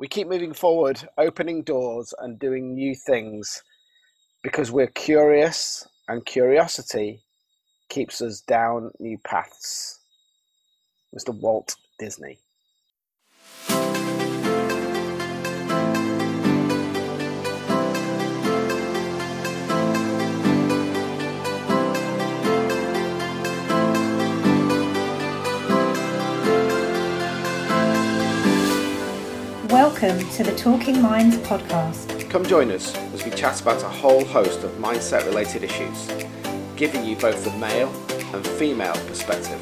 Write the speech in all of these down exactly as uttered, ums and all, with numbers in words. We keep moving forward, opening doors and doing new things because we're curious, and curiosity keeps us down new paths. Mister Walt Disney. Welcome to the Talking Minds podcast. Come join us as we chat about a whole host of mindset related issues, giving you both the male and female perspective.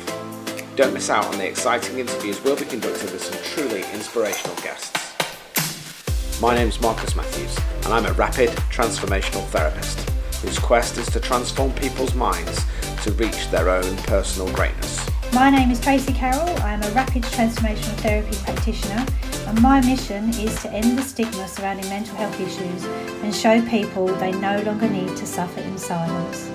Don't miss out on the exciting interviews we'll be conducting with some truly inspirational guests. My name's Marcus Matthews, and I'm a rapid transformational therapist whose quest is to transform people's minds to reach their own personal greatness. My name is Tracy Carroll. I'm a rapid transformational therapy practitioner, and my mission is to end the stigma surrounding mental health issues and show people they no longer need to suffer in silence.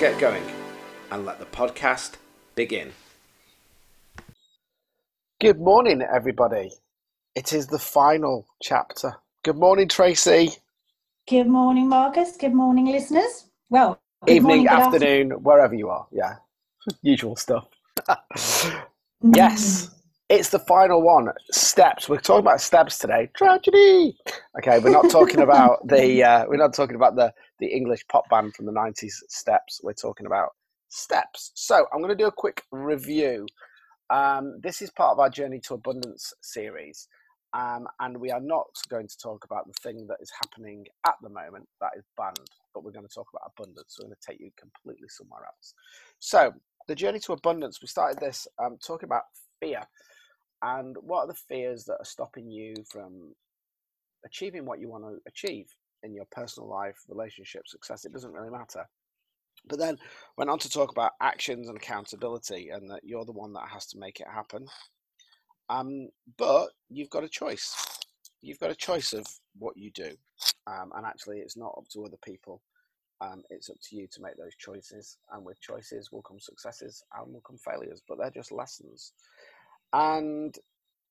Get going and let the podcast begin. Good morning, everybody. It is the final chapter. Good morning, Tracy. Good morning, Marcus. Good morning, listeners. Well, good evening, morning, afternoon, afternoon, wherever you are. Yeah, usual stuff. Yes, it's the final one. Steps. We're talking about steps today. Tragedy. Okay, we're not talking about the. Uh, we're not talking about the. the English pop band from the nineties, Steps. We're talking about steps. So I'm going to do a quick review. Um, this is part of our Journey to Abundance series. Um, and we are not going to talk about the thing that is happening at the moment that is banned, but we're going to talk about abundance. We're going to take you completely somewhere else. So the Journey to Abundance, we started this um, talking about fear. And what are the fears that are stopping you from achieving what you want to achieve? In your personal life, relationship, success, it doesn't really matter. But then went on to talk about actions and accountability, and that you're the one that has to make it happen. Um, but you've got a choice. You've got a choice of what you do. Um, and actually, it's not up to other people. Um, it's up to you to make those choices. And with choices will come successes and will come failures, but they're just lessons. And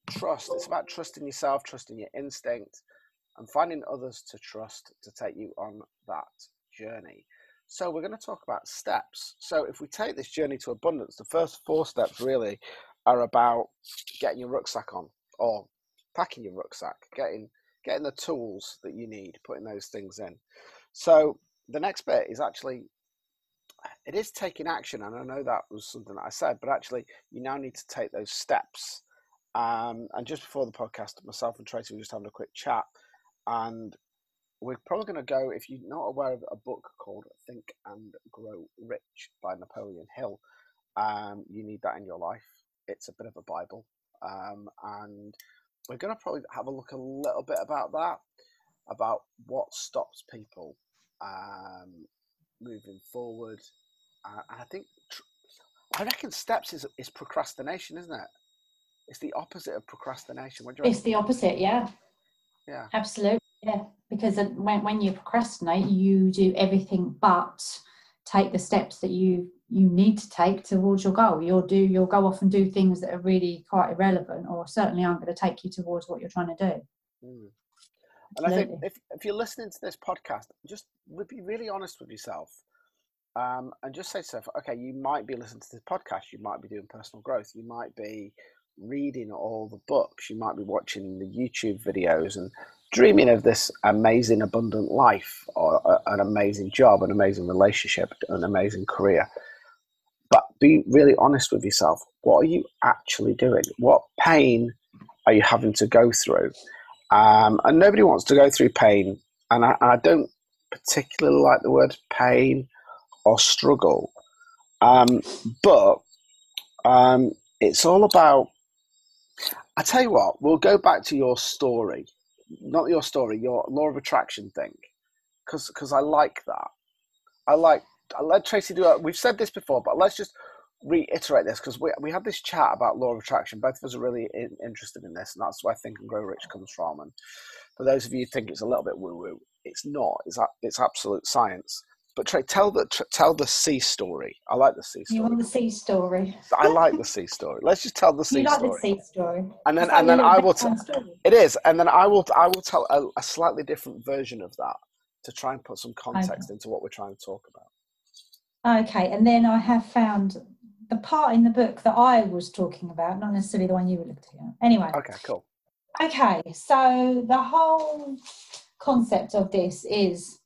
trust. It's about trusting yourself, trusting your instinct, and finding others to trust to take you on that journey. So we're going to talk about steps. So if we take this journey to abundance, the first four steps really are about getting your rucksack on, or packing your rucksack, getting getting the tools that you need, putting those things in. So the next bit is actually, it is taking action. And I know that was something that I said, but actually you now need to take those steps. Um, and just before the podcast, myself and Tracy were just having a quick chat. And we're probably going to go, if you're not aware of a book called Think and Grow Rich by Napoleon Hill, um, you need that in your life. It's a bit of a Bible. Um, and we're going to probably have a look a little bit about that, about what stops people um, moving forward. Uh, and I think, I reckon steps is, is procrastination, isn't it? It's the opposite of procrastination. What do you reckon? It's the opposite, yeah. Yeah, absolutely. Yeah, because when when you procrastinate, you do everything but take the steps that you you need to take towards your goal. You'll do you'll go off and do things that are really quite irrelevant, or certainly aren't going to take you towards what you're trying to do. Mm. And I think if if you're listening to this podcast, just be really honest with yourself. um, and just say to yourself, okay, you might be listening to this podcast, you might be doing personal growth, you might be reading all the books, you might be watching the YouTube videos and dreaming of this amazing, abundant life, or uh, an amazing job, an amazing relationship, an amazing career. But be really honest with yourself. What are you actually doing? What pain are you having to go through? Um, and nobody wants to go through pain. And I, I don't particularly like the word pain or struggle. Um, but um, it's all about, I tell you what, we'll go back to your story. Not your story, your law of attraction thing. Because because I like that. I like, I let Tracy do it. We've said this before, but let's just reiterate this, because we we had this chat about law of attraction. Both of us are really in, interested in this, and that's where Think and Grow Rich comes from. And for those of you who think it's a little bit woo-woo, it's not. It's it's absolute science. But Tracy, tell the tell the sea story. I like the sea story. You want the sea story? I like the sea story. Let's just tell the sea story. You like story. The sea story, and then and then I will. T- it is, and then I will. I will tell a, a slightly different version of that to try and put some context okay. into what we're trying to talk about. Okay, and then I have found the part in the book that I was talking about, not necessarily the one you were looking at. Anyway. Okay, cool. Okay, so the whole concept of this is,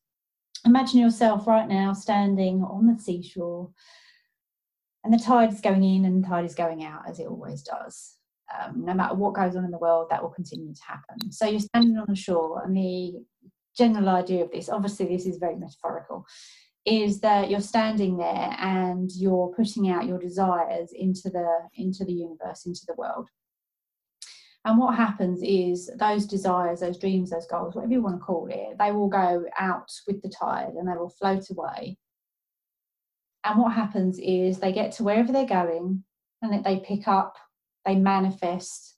imagine yourself right now standing on the seashore and the tide is going in and the tide is going out, as it always does. Um, no matter what goes on in the world, that will continue to happen. So you're standing on the shore, and the general idea of this, obviously this is very metaphorical, is that you're standing there and you're putting out your desires into the into the universe, into the world. And what happens is those desires, those dreams, those goals, whatever you want to call it, they will go out with the tide and they will float away. And what happens is they get to wherever they're going, and that they pick up, they manifest.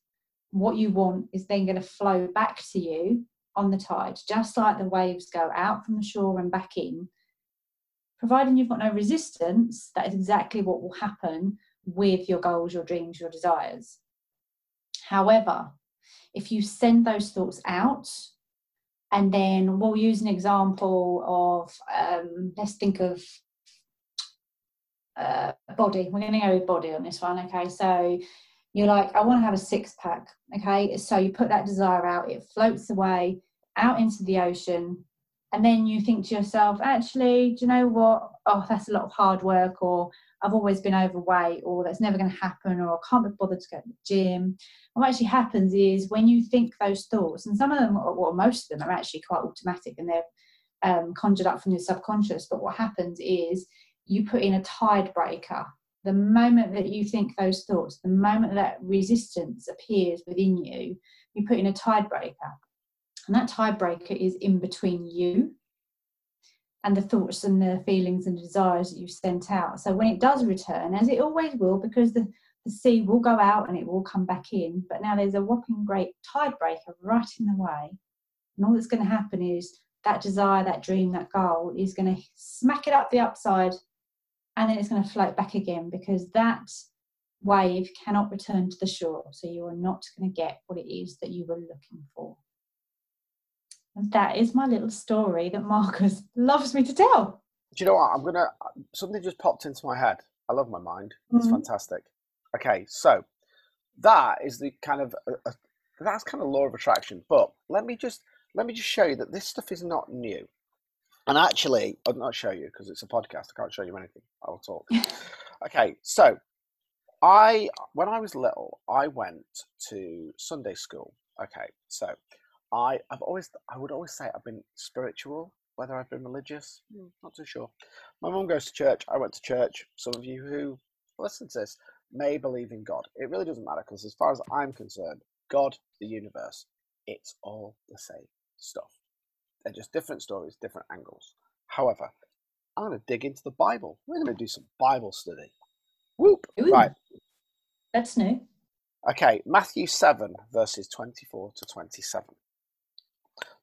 What you want is then going to flow back to you on the tide, just like the waves go out from the shore and back in. Providing you've got no resistance, that is exactly what will happen with your goals, your dreams, your desires. However, if you send those thoughts out, and then we'll use an example of, um, let's think of uh, body. We're going to go with body on this one, okay? So you're like, I want to have a six-pack, okay? So you put that desire out, it floats away, out into the ocean, and then you think to yourself, actually, do you know what? Oh, that's a lot of hard work, or I've always been overweight, or that's never going to happen, or I can't be bothered to go to the gym. And what actually happens is when you think those thoughts, and some of them, well, most of them are actually quite automatic and they're um, conjured up from your subconscious, but what happens is you put in a tide breaker. The moment that you think those thoughts, the moment that resistance appears within you, you put in a tide breaker. And that tide breaker is in between you and the thoughts and the feelings and desires that you've sent out. So when it does return, as it always will, because the, the sea will go out and it will come back in, but now there's a whopping great tide breaker right in the way. And all that's going to happen is that desire, that dream, that goal is going to smack it up the upside, and then it's going to float back again, because that wave cannot return to the shore. So you are not going to get what it is that you were looking for. That is my little story that Marcus loves me to tell. Do you know what? I'm going to... Something just popped into my head. I love my mind. It's mm-hmm. fantastic. Okay, so that is the kind of... Uh, that's kind of law of attraction. But let me just let me just show you that this stuff is not new. And actually, I'll not show you because it's a podcast. I can't show you anything. I'll talk. Okay, so I... When I was little, I went to Sunday school. Okay, so... I, I've always, I would always say I've been spiritual, whether I've been religious, not too sure. My mum goes to church, I went to church. Some of you who listen to this may believe in God. It really doesn't matter, because as far as I'm concerned, God, the universe, it's all the same stuff. They're just different stories, different angles. However, I'm going to dig into the Bible. We're going to do some Bible study. Whoop! Ooh, right. That's new. Okay, Matthew seven, verses twenty-four to twenty-seven.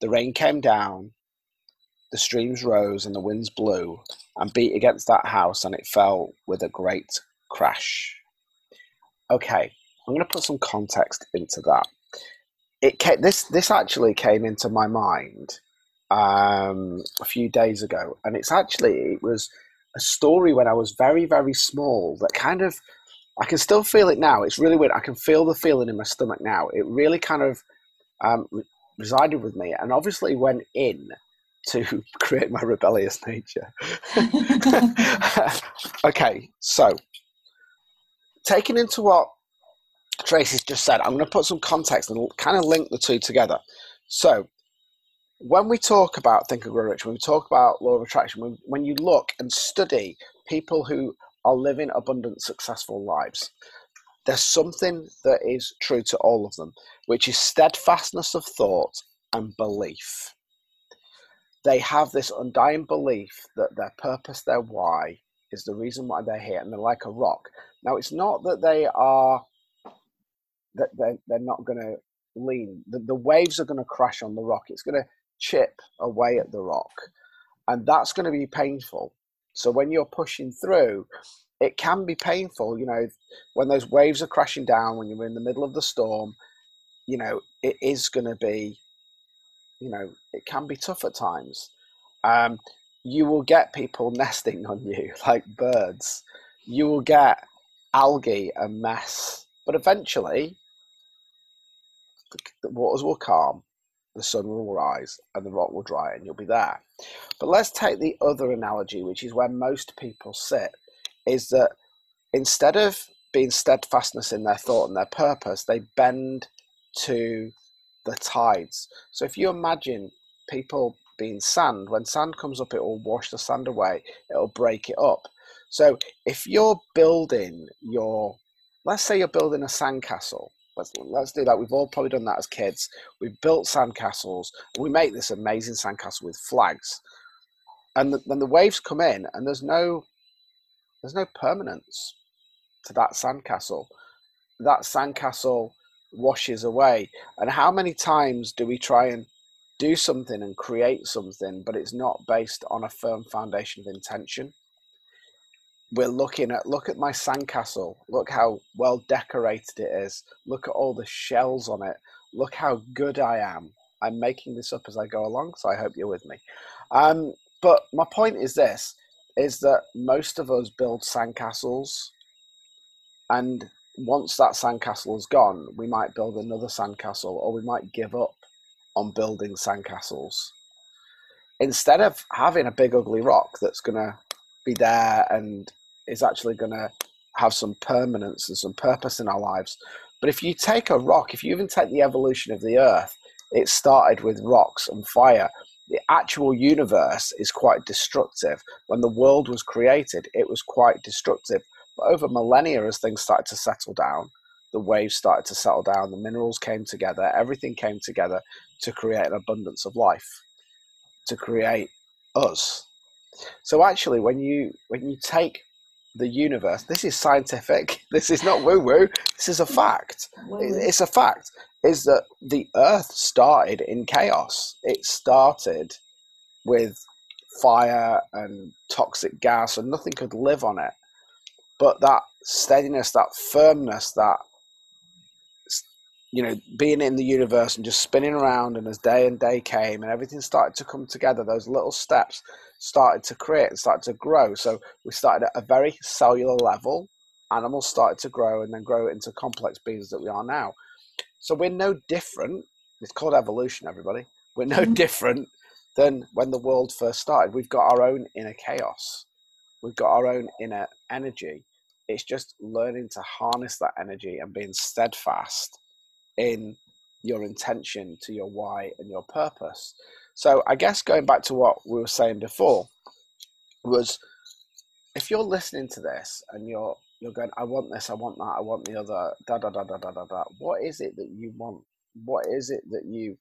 The rain came down, the streams rose, and the winds blew and beat against that house, and it fell with a great crash. Okay, I'm going to put some context into that. It came, this this actually came into my mind um, a few days ago, and it's actually it was a story when I was very very small that kind of I can still feel it now. It's really weird. I can feel the feeling in my stomach now. It really kind of um, re- resided with me, and obviously went in to create my rebellious nature. Okay, so taking into what Tracy's just said, I'm going to put some context and kind of link the two together. So when we talk about Think and Grow Rich, when we talk about law of attraction, when, when you look and study people who are living abundant, successful lives, there's something that is true to all of them, which is steadfastness of thought and belief. They have this undying belief that their purpose, their why, is the reason why they're here, and they're like a rock. Now, it's not that they are... that they're, they're not going to lean. The, the waves are going to crash on the rock. It's going to chip away at the rock, and that's going to be painful. So when you're pushing through, it can be painful. You know, when those waves are crashing down, when you're in the middle of the storm, you know, it is going to be, you know, it can be tough at times. Um, you will get people nesting on you like birds. You will get algae and mess. But eventually, the waters will calm, the sun will rise, and the rock will dry, and you'll be there. But let's take the other analogy, which is where most people sit, is that instead of being steadfastness in their thought and their purpose, they bend to the tides. So if you imagine people being sand, when sand comes up, it will wash the sand away, it will break it up. So if you're building your... Let's say you're building a sandcastle. Let's, let's do that. We've all probably done that as kids. We've built sandcastles. We make this amazing sandcastle with flags. And the, then the waves come in, and there's no, there's no permanence to that sandcastle. That sandcastle washes away. And how many times do we try and do something and create something, but it's not based on a firm foundation of intention? We're looking at, look at my sandcastle. Look how well decorated it is. Look at all the shells on it. Look how good I am. I'm making this up as I go along, so I hope you're with me. Um, but my point is this, is that most of us build sandcastles, and once that sandcastle is gone, we might build another sandcastle, or we might give up on building sandcastles. Instead of having a big, ugly rock that's going to be there and is actually going to have some permanence and some purpose in our lives. But if you take a rock, if you even take the evolution of the earth, it started with rocks and fire. The actual universe is quite destructive. When the world was created, it was quite destructive. But over millennia, as things started to settle down, the waves started to settle down, the minerals came together, everything came together to create an abundance of life, to create us. So actually, when you when you take the universe, this is scientific. This is not woo-woo. This is a fact. It's a fact. Is that the Earth started in chaos. It started with fire and toxic gas, and nothing could live on it. But that steadiness, that firmness, that, you know, being in the universe and just spinning around, and as day and day came and everything started to come together, those little steps started to create and started to grow. So we started at a very cellular level. Animals started to grow and then grow into complex beings that we are now. So we're no different. It's called evolution, everybody. We're no mm-hmm. different than when the world first started. We've got our own inner chaos. We've got our own inner energy. It's just learning to harness that energy and being steadfast in your intention, to your why and your purpose. So I guess going back to what we were saying before was, if you're listening to this and you're you're going, I want this, I want that, I want the other, da da da da da da da. What is it that you want? What is it that you,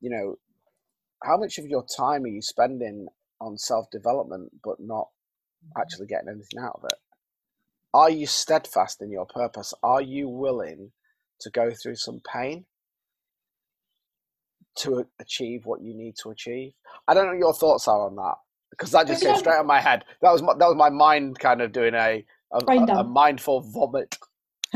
you know, how much of your time are you spending on self-development but not actually getting anything out of it. Are you steadfast in your purpose? Are you willing to go through some pain to achieve what you need to achieve? I don't know what your thoughts are on that, because that just Maybe came I'm... straight out of my head. That was my, that was my mind kind of doing a a, a, a mindful vomit.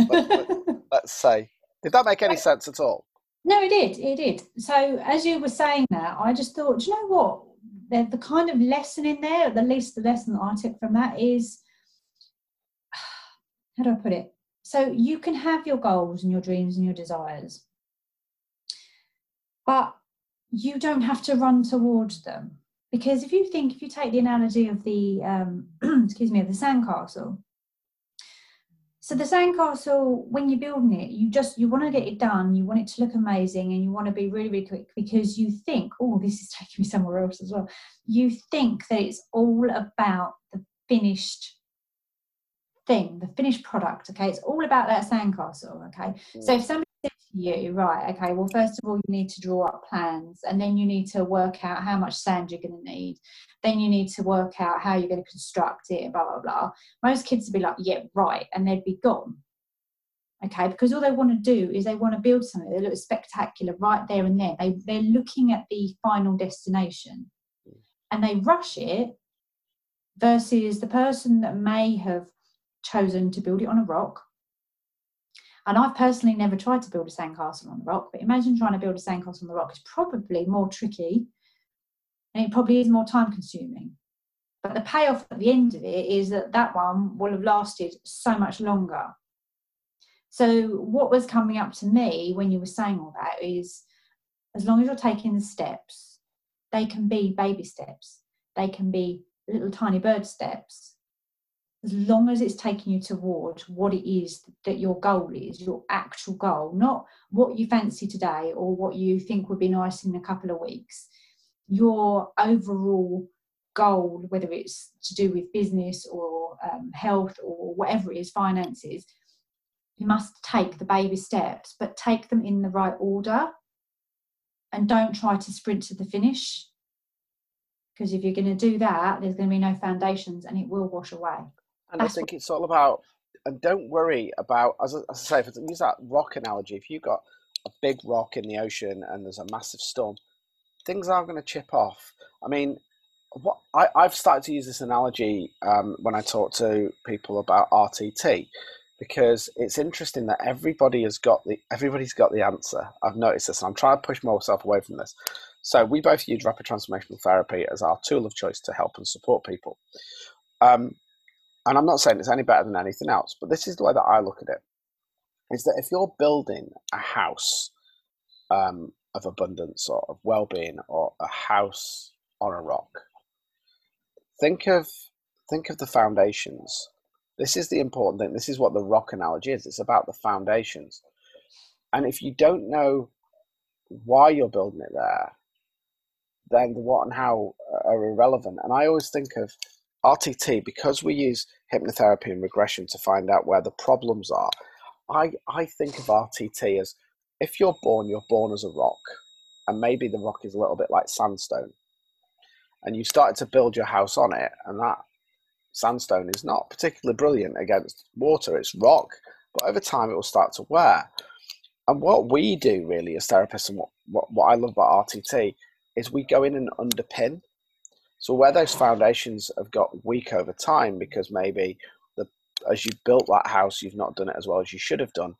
Let, let's say. Did that make any sense at all? No, it did. It did. So as you were saying that, I just thought, do you know what? The, the kind of lesson in there, at the least the lesson that I took from that is, how do I put it? So you can have your goals and your dreams and your desires, but you don't have to run towards them. Because if you think, if you take the analogy of the, um, excuse me, of the sandcastle. So the sandcastle, when you're building it, you just, you want to get it done. You want it to look amazing and you want to be really, really quick because you think, oh, this is taking me somewhere else as well. You think that it's all about the finished thing, the finished product, okay? It's all about that sandcastle, okay? Yeah. So if somebody said to you, right, okay, well, first of all, you need to draw up plans and then you need to work out how much sand you're going to need. Then you need to work out how you're going to construct it, blah, blah, blah. Most kids would be like, yeah, right, and they'd be gone, okay? Because all they want to do is they want to build something that looks spectacular right there and there. They, they're looking at the final destination and they rush it versus the person that may have chosen to build it on a rock. And I've personally never tried to build a sandcastle on a rock, but imagine trying to build a sandcastle on the rock is probably more tricky and it probably is more time consuming. But the payoff at the end of it is that that one will have lasted so much longer. So what was coming up to me when you were saying all that is, as long as you're taking the steps, they can be baby steps, they can be little tiny bird steps. As long as it's taking you towards what it is that your goal is, your actual goal, not what you fancy today or what you think would be nice in a couple of weeks, your overall goal, whether it's to do with business or um, health or whatever it is, finances, you must take the baby steps, but take them in the right order and don't try to sprint to the finish, because if you're going to do that, there's going to be no foundations and it will wash away. And I think it's all about, and don't worry about, as I, as I say, if I use that rock analogy, if you've got a big rock in the ocean and there's a massive storm, things are going to chip off. I mean, what I, I've started to use this analogy um, when I talk to people about R T T, because it's interesting that everybody has got the, everybody's got the answer. I've noticed this, and I'm trying to push myself away from this. So we both use rapid transformational therapy as our tool of choice to help and support people. Um, And I'm not saying it's any better than anything else, but this is the way that I look at it, is that if you're building a house um, of abundance or of well-being or a house on a rock, think of, think of the foundations. This is the important thing. This is what the rock analogy is. It's about the foundations. And if you don't know why you're building it there, then the what and how are irrelevant. And I always think of R T T, because we use hypnotherapy and regression to find out where the problems are, I, I think of R T T as, if you're born, you're born as a rock. And maybe the rock is a little bit like sandstone. And you started to build your house on it, and that sandstone is not particularly brilliant against water, it's rock. But over time, it will start to wear. And what we do really as therapists, and what, what, what I love about R T T, is we go in and underpin. So where those foundations have got weak over time, because maybe the, as you built that house, you've not done it as well as you should have done,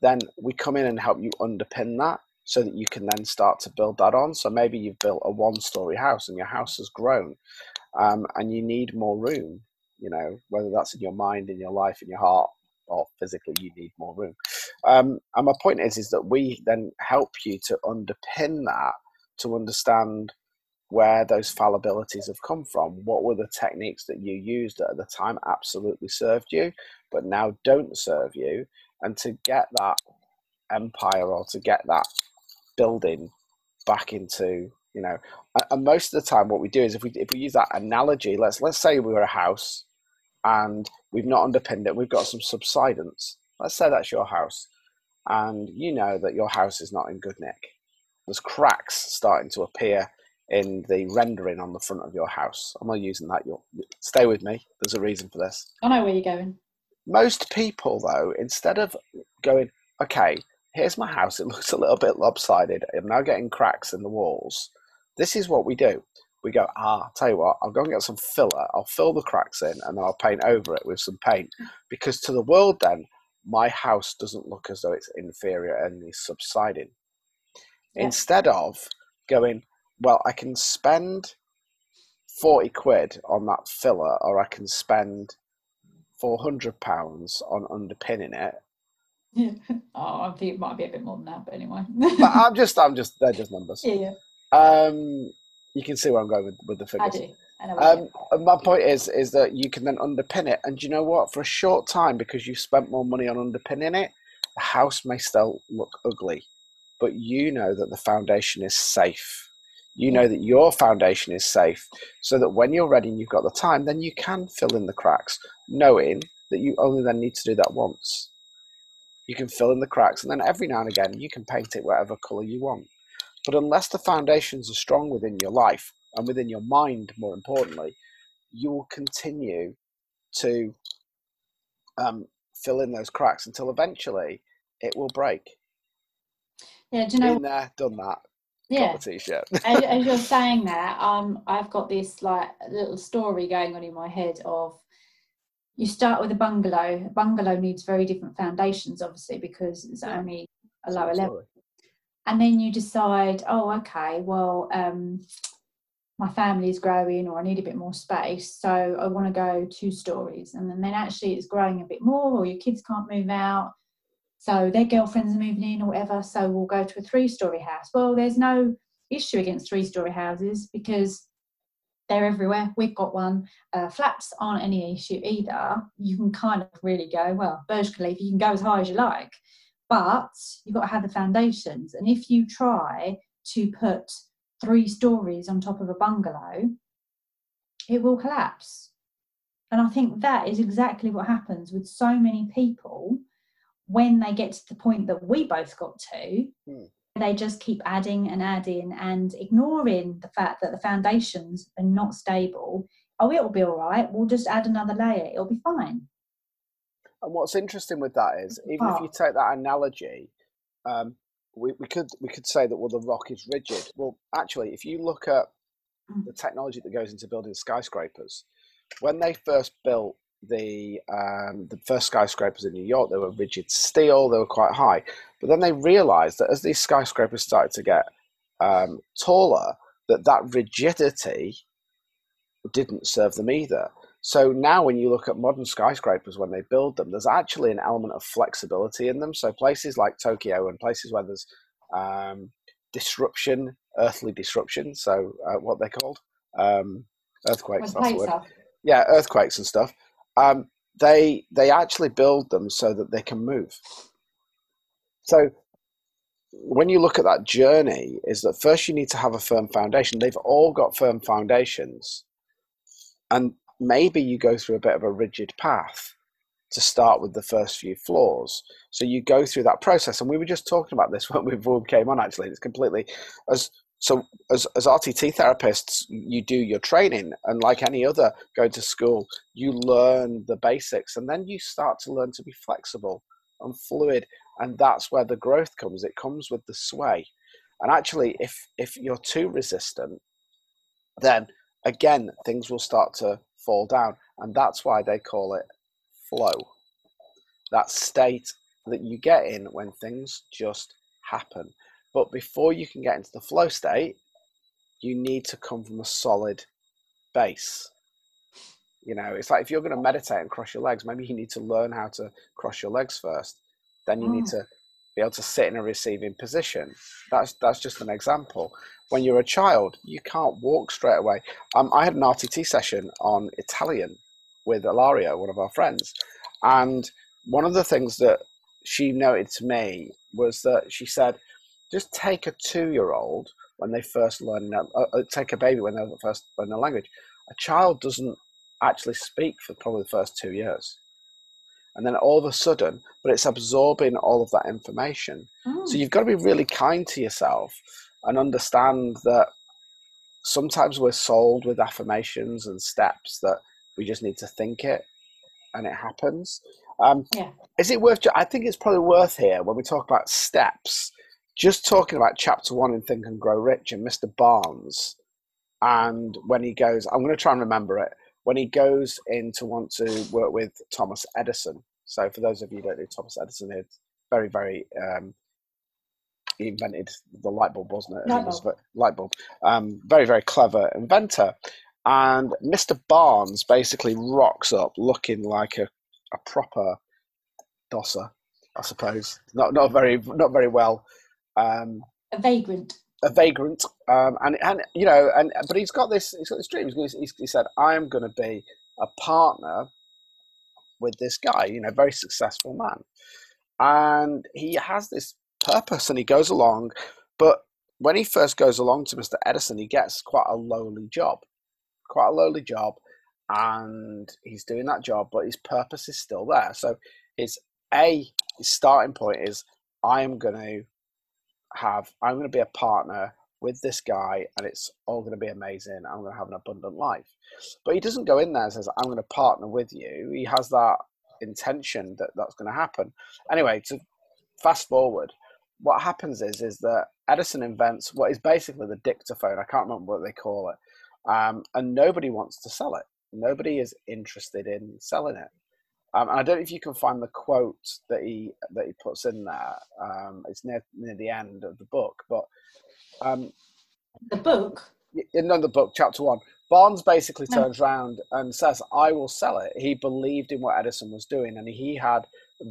then we come in and help you underpin that so that you can then start to build that on. So maybe you've built a one-story house and your house has grown um, and you need more room, you know, whether that's in your mind, in your life, in your heart, or physically you need more room. Um, and my point is, is that we then help you to underpin that, to understand where those fallibilities have come from. What were the techniques that you used that at the time absolutely served you, but now don't serve you? And to get that empire or to get that building back into, you know, and most of the time what we do is, if we if we use that analogy, let's let's say we were a house and we've not underpinned it, we've got some subsidence. Let's say that's your house, and you know that your house is not in good nick. There's cracks starting to appear in the rendering on the front of your house. I'm not using that. You'll stay with me. There's a reason for this. I know where you're going. Most people, though, instead of going, okay, here's my house. It looks a little bit lopsided. I'm now getting cracks in the walls. This is what we do. We go, ah, I'll tell you what, I'll go and get some filler. I'll fill the cracks in and then I'll paint over it with some paint. Because to the world then, my house doesn't look as though it's inferior and is subsiding. Yeah. Instead of going, well, I can spend forty quid on that filler, or I can spend four hundred pounds on underpinning it. Yeah. Oh, I think it might be a bit more than that, but anyway. But I'm just, I'm just, they're just numbers. Yeah, yeah. Um, you can see where I'm going with, with the figures. I do. I know um, and my point is, is that you can then underpin it. And you know what? For a short time, because you spent more money on underpinning it, the house may still look ugly, but you know that the foundation is safe. You know that your foundation is safe, so that when you're ready and you've got the time, then you can fill in the cracks, knowing that you only then need to do that once. You can fill in the cracks, and then every now and again, you can paint it whatever color you want. But unless the foundations are strong within your life and within your mind, more importantly, you will continue to um, fill in those cracks until eventually it will break. Yeah, do you know? Been there, done that. Yeah, as, as you're saying that, um, I've got this like little story going on in my head of, you start with a bungalow. A bungalow needs very different foundations, obviously, because it's only a lower level. And then you decide, oh, okay, well, um, my family's growing, or I need a bit more space, so I want to go two stories. And then, then actually it's growing a bit more, or your kids can't move out, so their girlfriends are moving in or whatever, so we'll go to a three-storey house. Well, there's no issue against three-storey houses because they're everywhere. We've got one. Uh, flats aren't any issue either. You can kind of really go, well, Burj Khalifa, you can go as high as you like, but you've got to have the foundations. And if you try to put three stories on top of a bungalow, it will collapse. And I think that is exactly what happens with so many people. When they get to the point that we both got to, mm. they just keep adding and adding and ignoring the fact that the foundations are not stable. Oh, it'll be all right. We'll just add another layer. It'll be fine. And what's interesting with that is, even oh. if you take that analogy, um, we, we could we could say that, well, the rock is rigid. Well, actually, if you look at the technology that goes into building skyscrapers, when they first built the um the first skyscrapers in New York, they were rigid steel, they were quite high, but then they realized that as these skyscrapers started to get um taller, that that rigidity didn't serve them either. So now when you look at modern skyscrapers, when they build them, there's actually an element of flexibility in them. So places like Tokyo and places where there's um disruption, earthly disruption, so uh, what they're called, um earthquakes, that's the word. Yeah, earthquakes and stuff. Um, they they actually build them so that they can move. So when you look at that journey, is that first you need to have a firm foundation. They've all got firm foundations. And maybe you go through a bit of a rigid path to start with the first few floors. So you go through that process. And we were just talking about this when we came on, actually. It's completely... as. So as, as R T T therapists, you do your training, and like any other going to school, you learn the basics, and then you start to learn to be flexible and fluid. And that's where the growth comes. It comes with the sway. And actually, if, if you're too resistant, then again, things will start to fall down. And that's why they call it flow. That state that you get in when things just happen. But before you can get into the flow state, you need to come from a solid base. You know, it's like if you're going to meditate and cross your legs, maybe you need to learn how to cross your legs first. Then you mm. need to be able to sit in a receiving position. That's that's just an example. When you're a child, you can't walk straight away. Um, I had an R T T session on Italian with Ilaria, one of our friends. And one of the things that she noted to me was that she said, just take a two-year-old when they first learn, uh, take a baby when they first learn a language. A child doesn't actually speak for probably the first two years. And then all of a sudden, but it's absorbing all of that information. Oh. So you've got to be really kind to yourself and understand that sometimes we're sold with affirmations and steps that we just need to think it and it happens. Um, yeah. Is it worth, I think it's probably worth here when we talk about steps, just talking about chapter one in Think and Grow Rich and Mister Barnes. And when he goes, I'm going to try and remember it, when he goes in to want to work with Thomas Edison. So for those of you who don't know Thomas Edison, it's very, very, um, he invented the light bulb, wasn't it? Light bulb. It was light bulb. Um, very, very clever inventor. And Mister Barnes basically rocks up looking like a a proper dosser, I suppose. Not not very not very well. Um, a vagrant. A vagrant, um, and and you know, and but he's got this he's got this dream. He's, he's, he said, "I am going to be a partner with this guy." You know, very successful man, and he has this purpose, and he goes along. But when he first goes along to Mister Edison, he gets quite a lowly job, quite a lowly job. And he's doing that job, but his purpose is still there. So his a his starting point is, I am going to have, I'm going to be a partner with this guy, and it's all going to be amazing. I'm going to have an abundant life. But he doesn't go in there and says, I'm going to partner with you. He has that intention that that's going to happen. Anyway, to fast forward, what happens is, is that Edison invents what is basically the dictaphone. I can't remember what they call it. Um, and nobody wants to sell it. Nobody is interested in selling it. Um, and I don't know if you can find the quote that he that he puts in there. Um, it's near near the end of the book, but um, the book. In the book, chapter one, Barnes basically turns no. around and says, "I will sell it." He believed in what Edison was doing, and he had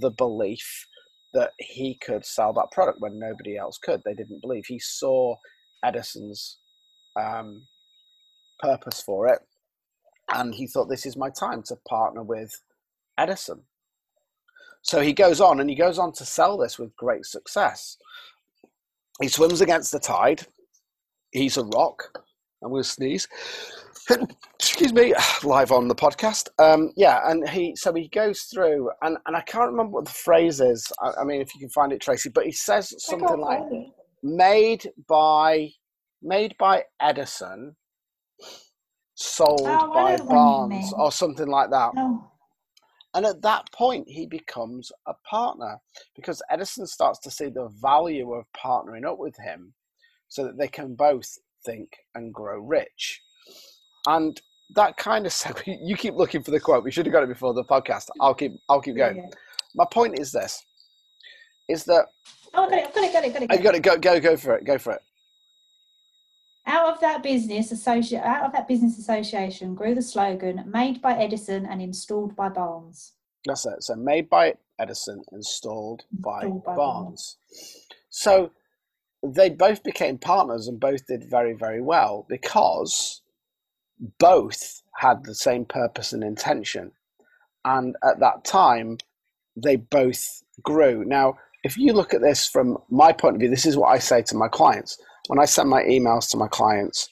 the belief that he could sell that product when nobody else could. They didn't believe. He saw Edison's um, purpose for it. And he thought, this is my time to partner with Edison. So he goes on and he goes on to sell this with great success. He swims against the tide. He's a rock. I'm going to sneeze. Excuse me. Live on the podcast. Um, yeah. And he, so he goes through and, and I can't remember what the phrase is. I, I mean, if you can find it, Tracy, but he says something like made by, made by Edison, sold oh, by Barnes or something like that. No. And at that point, he becomes a partner because Edison starts to see the value of partnering up with him so that they can both think and grow rich. And that kind of said, you keep looking for the quote. We should have got it before the podcast. I'll keep, I'll keep going. Go. My point is this, is that... Oh, I've got it, I've got it, got it, got it. I've got it, go, go, go for it, go for it. Out of that business associate, out of that business association, grew the slogan "Made by Edison and installed by Barnes." That's it. So, made by Edison, installed, installed by, by Barnes. Barnes. So, they both became partners and both did very, very well because both had the same purpose and intention, and at that time, they both grew. Now, if you look at this from my point of view, this is what I say to my clients. When I send my emails to my clients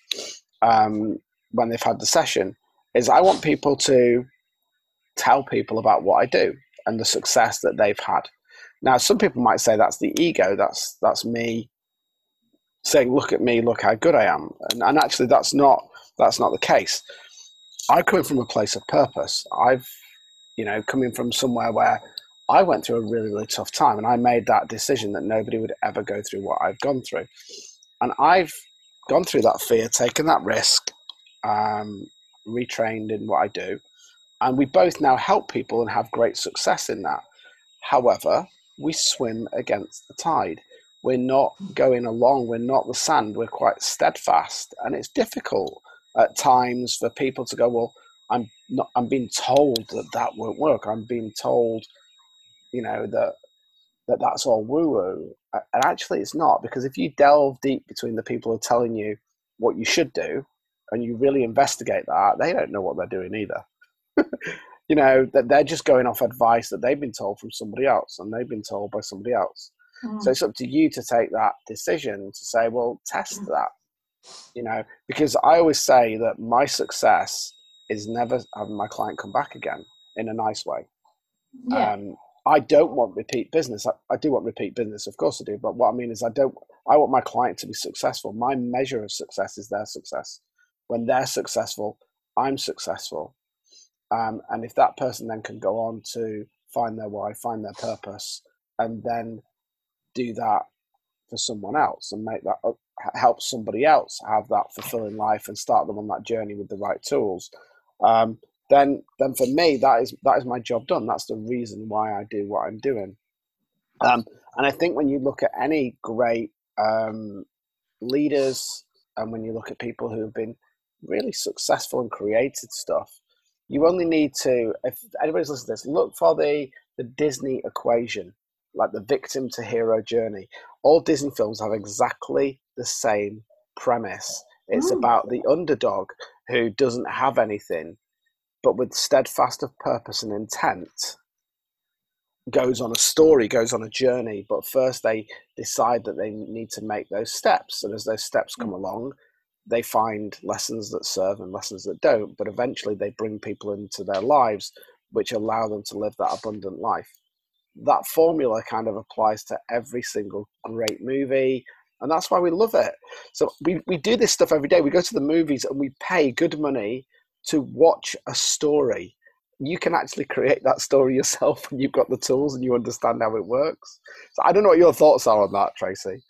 um, when they've had the session, is I want people to tell people about what I do and the success that they've had. Now, some people might say that's the ego. That's that's me saying, "Look at me, look how good I am." And, and actually, that's not that's not the case. I come from a place of purpose. I've, you know, coming from somewhere where I went through a really, really tough time, and I made that decision that nobody would ever go through what I've gone through. And I've gone through that fear, taken that risk, um, retrained in what I do. And we both now help people and have great success in that. However, we swim against the tide. We're not going along. We're not the sand. We're quite steadfast. And it's difficult at times for people to go, well, I'm not, I'm being told that that won't work. I'm being told, you know, that, that that's all woo-woo. And actually it's not, because if you delve deep between the people who are telling you what you should do and you really investigate that, they don't know what they're doing either. You know, that they're just going off advice that they've been told from somebody else and they've been told by somebody else. Mm. So it's up to you to take that decision to say, well, test mm. that, you know, because I always say that my success is never having my client come back again in a nice way. Yeah. Um, I don't want repeat business. I, I do want repeat business. Of course I do. But what I mean is I don't, I want my client to be successful. My measure of success is their success. When they're successful, I'm successful. Um, and if that person then can go on to find their why, find their purpose, and then do that for someone else and make that up, help somebody else have that fulfilling life and start them on that journey with the right tools, um, then then for me, that is that is my job done. That's the reason why I do what I'm doing. Um, and I think when you look at any great um, leaders, and when you look at people who have been really successful and created stuff, you only need to, if anybody's listening to this, look for the, the Disney equation, like the victim to hero journey. All Disney films have exactly the same premise. It's mm. about the underdog who doesn't have anything, but with steadfast of purpose and intent, goes on a story, goes on a journey. But first they decide that they need to make those steps. And as those steps come along, they find lessons that serve and lessons that don't. But eventually they bring people into their lives, which allow them to live that abundant life. That formula kind of applies to every single great movie. And that's why we love it. So we, we do this stuff every day. We go to the movies and we pay good money to watch a story. You can actually create that story yourself when you've got the tools and you understand how it works. So I don't know what your thoughts are on that, Tracy.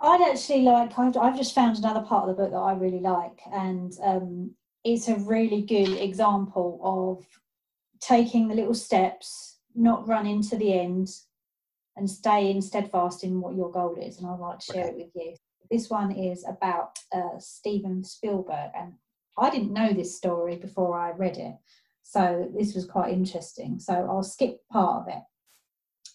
I'd actually like, I've, I've just found another part of the book that I really like. And um, it's a really good example of taking the little steps, not running to the end, and staying steadfast in what your goal is. And I'd like to share okay. it with you. This one is about uh, Steven Spielberg, and I didn't know this story before I read it, so this was quite interesting. So I'll skip part of it.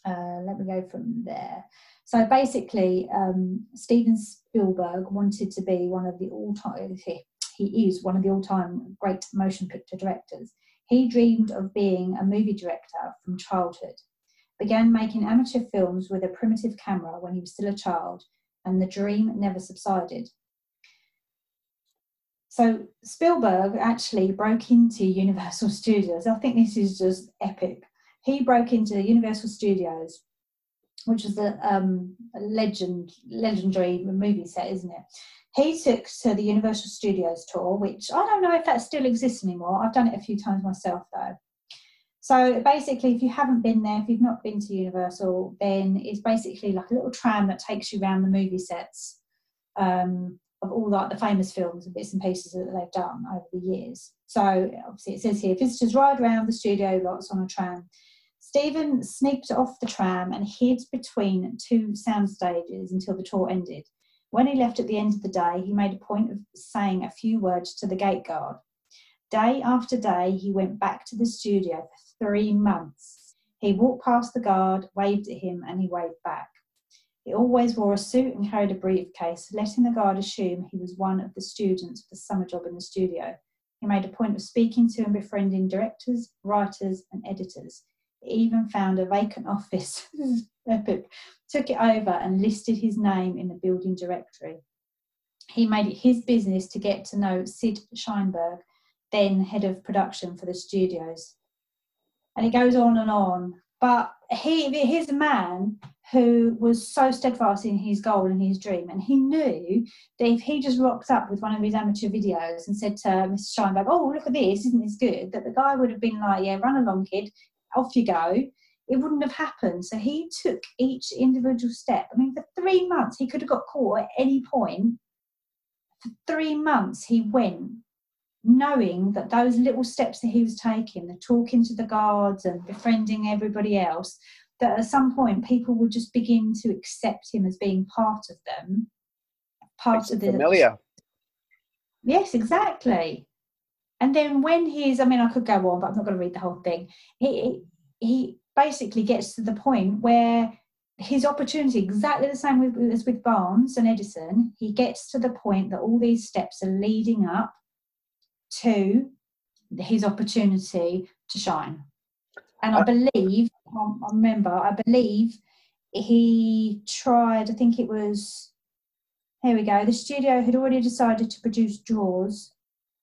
Uh, let me go from there. So basically, um, Steven Spielberg wanted to be one of the all-time, he, he is one of the all-time great motion picture directors. He dreamed of being a movie director from childhood, began making amateur films with a primitive camera when he was still a child, and the dream never subsided. So Spielberg actually broke into Universal Studios. I think this is just epic. He broke into Universal Studios, which was a, um, a legend, legendary movie set, isn't it? He took to the Universal Studios tour, which I don't know if that still exists anymore. I've done it a few times myself, though. So basically, if you haven't been there, if you've not been to Universal, then it's basically like a little tram that takes you around the movie sets. Um, of all like the famous films and bits and pieces that they've done over the years. So obviously it says here, visitors ride around the studio lots on a tram. Stephen sneaked off the tram and hid between two sound stages until the tour ended. When he left at the end of the day, he made a point of saying a few words to the gate guard. Day after day, he went back to the studio for three months. He walked past the guard, waved at him, and he waved back. He always wore a suit and carried a briefcase, letting the guard assume he was one of the students for the summer job in the studio. He made a point of speaking to and befriending directors, writers, and editors. He even found a vacant office, epic, took it over and listed his name in the building directory. He made it his business to get to know Sid Sheinberg, then head of production for the studios. And it goes on and on. But he, here's a man who was so steadfast in his goal and his dream, and he knew that if he just rocked up with one of his amateur videos and said to Mister Sheinberg, oh, look at this, isn't this good, that the guy would have been like, yeah, run along, kid, off you go. It wouldn't have happened. So he took each individual step. I mean, for three months, he could have got caught at any point. For three months, he went, knowing that those little steps that he was taking, the talking to the guards and befriending everybody else, that at some point people would just begin to accept him as being part of them. Part it's of the familiar. Yes, exactly. And then when he's, I mean, I could go on, but I'm not going to read the whole thing. He he basically gets to the point where his opportunity, exactly the same with, as with Barnes and Edison, he gets to the point that all these steps are leading up to his opportunity to shine. And I believe, I remember, I believe he tried, I think it was, here we go, the studio had already decided to produce Jaws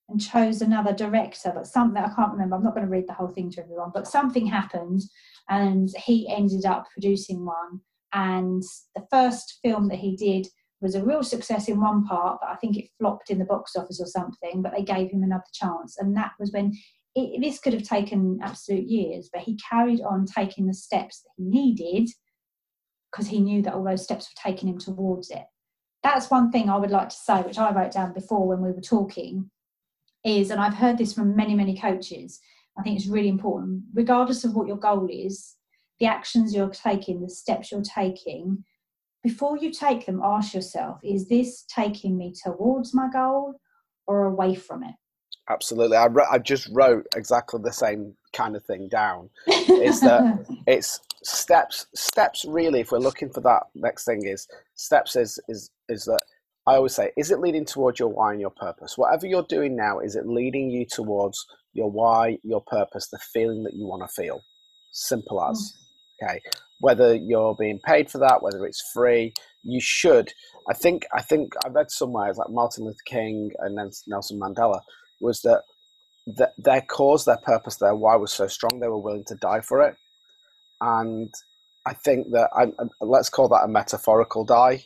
and chose another director, but something, I can't remember, I'm not going to read the whole thing to everyone, but something happened and he ended up producing one. And the first film that he did was a real success in one part, but I think it flopped in the box office or something, but they gave him another chance. And that was when, it, this could have taken absolute years, but he carried on taking the steps that he needed because he knew that all those steps were taking him towards it. That's one thing I would like to say, which I wrote down before when we were talking, is, and I've heard this from many, many coaches, I think it's really important, regardless of what your goal is, the actions you're taking, the steps you're taking, before you take them, ask yourself, is this taking me towards my goal or away from it? Absolutely. I, re- I just wrote exactly the same kind of thing down. Is that it's steps, steps really, if we're looking for that next thing is, steps is, is, is that I always say, is it leading towards your why and your purpose? Whatever you're doing now, is it leading you towards your why, your purpose, the feeling that you want to feel? Simple as. Mm. Okay, whether you're being paid for that, whether it's free, you should. I think I think I read somewhere, like Martin Luther King and Nelson Mandela, was that that their cause, their purpose, their why was so strong they were willing to die for it. And I think that I, let's call that a metaphorical die.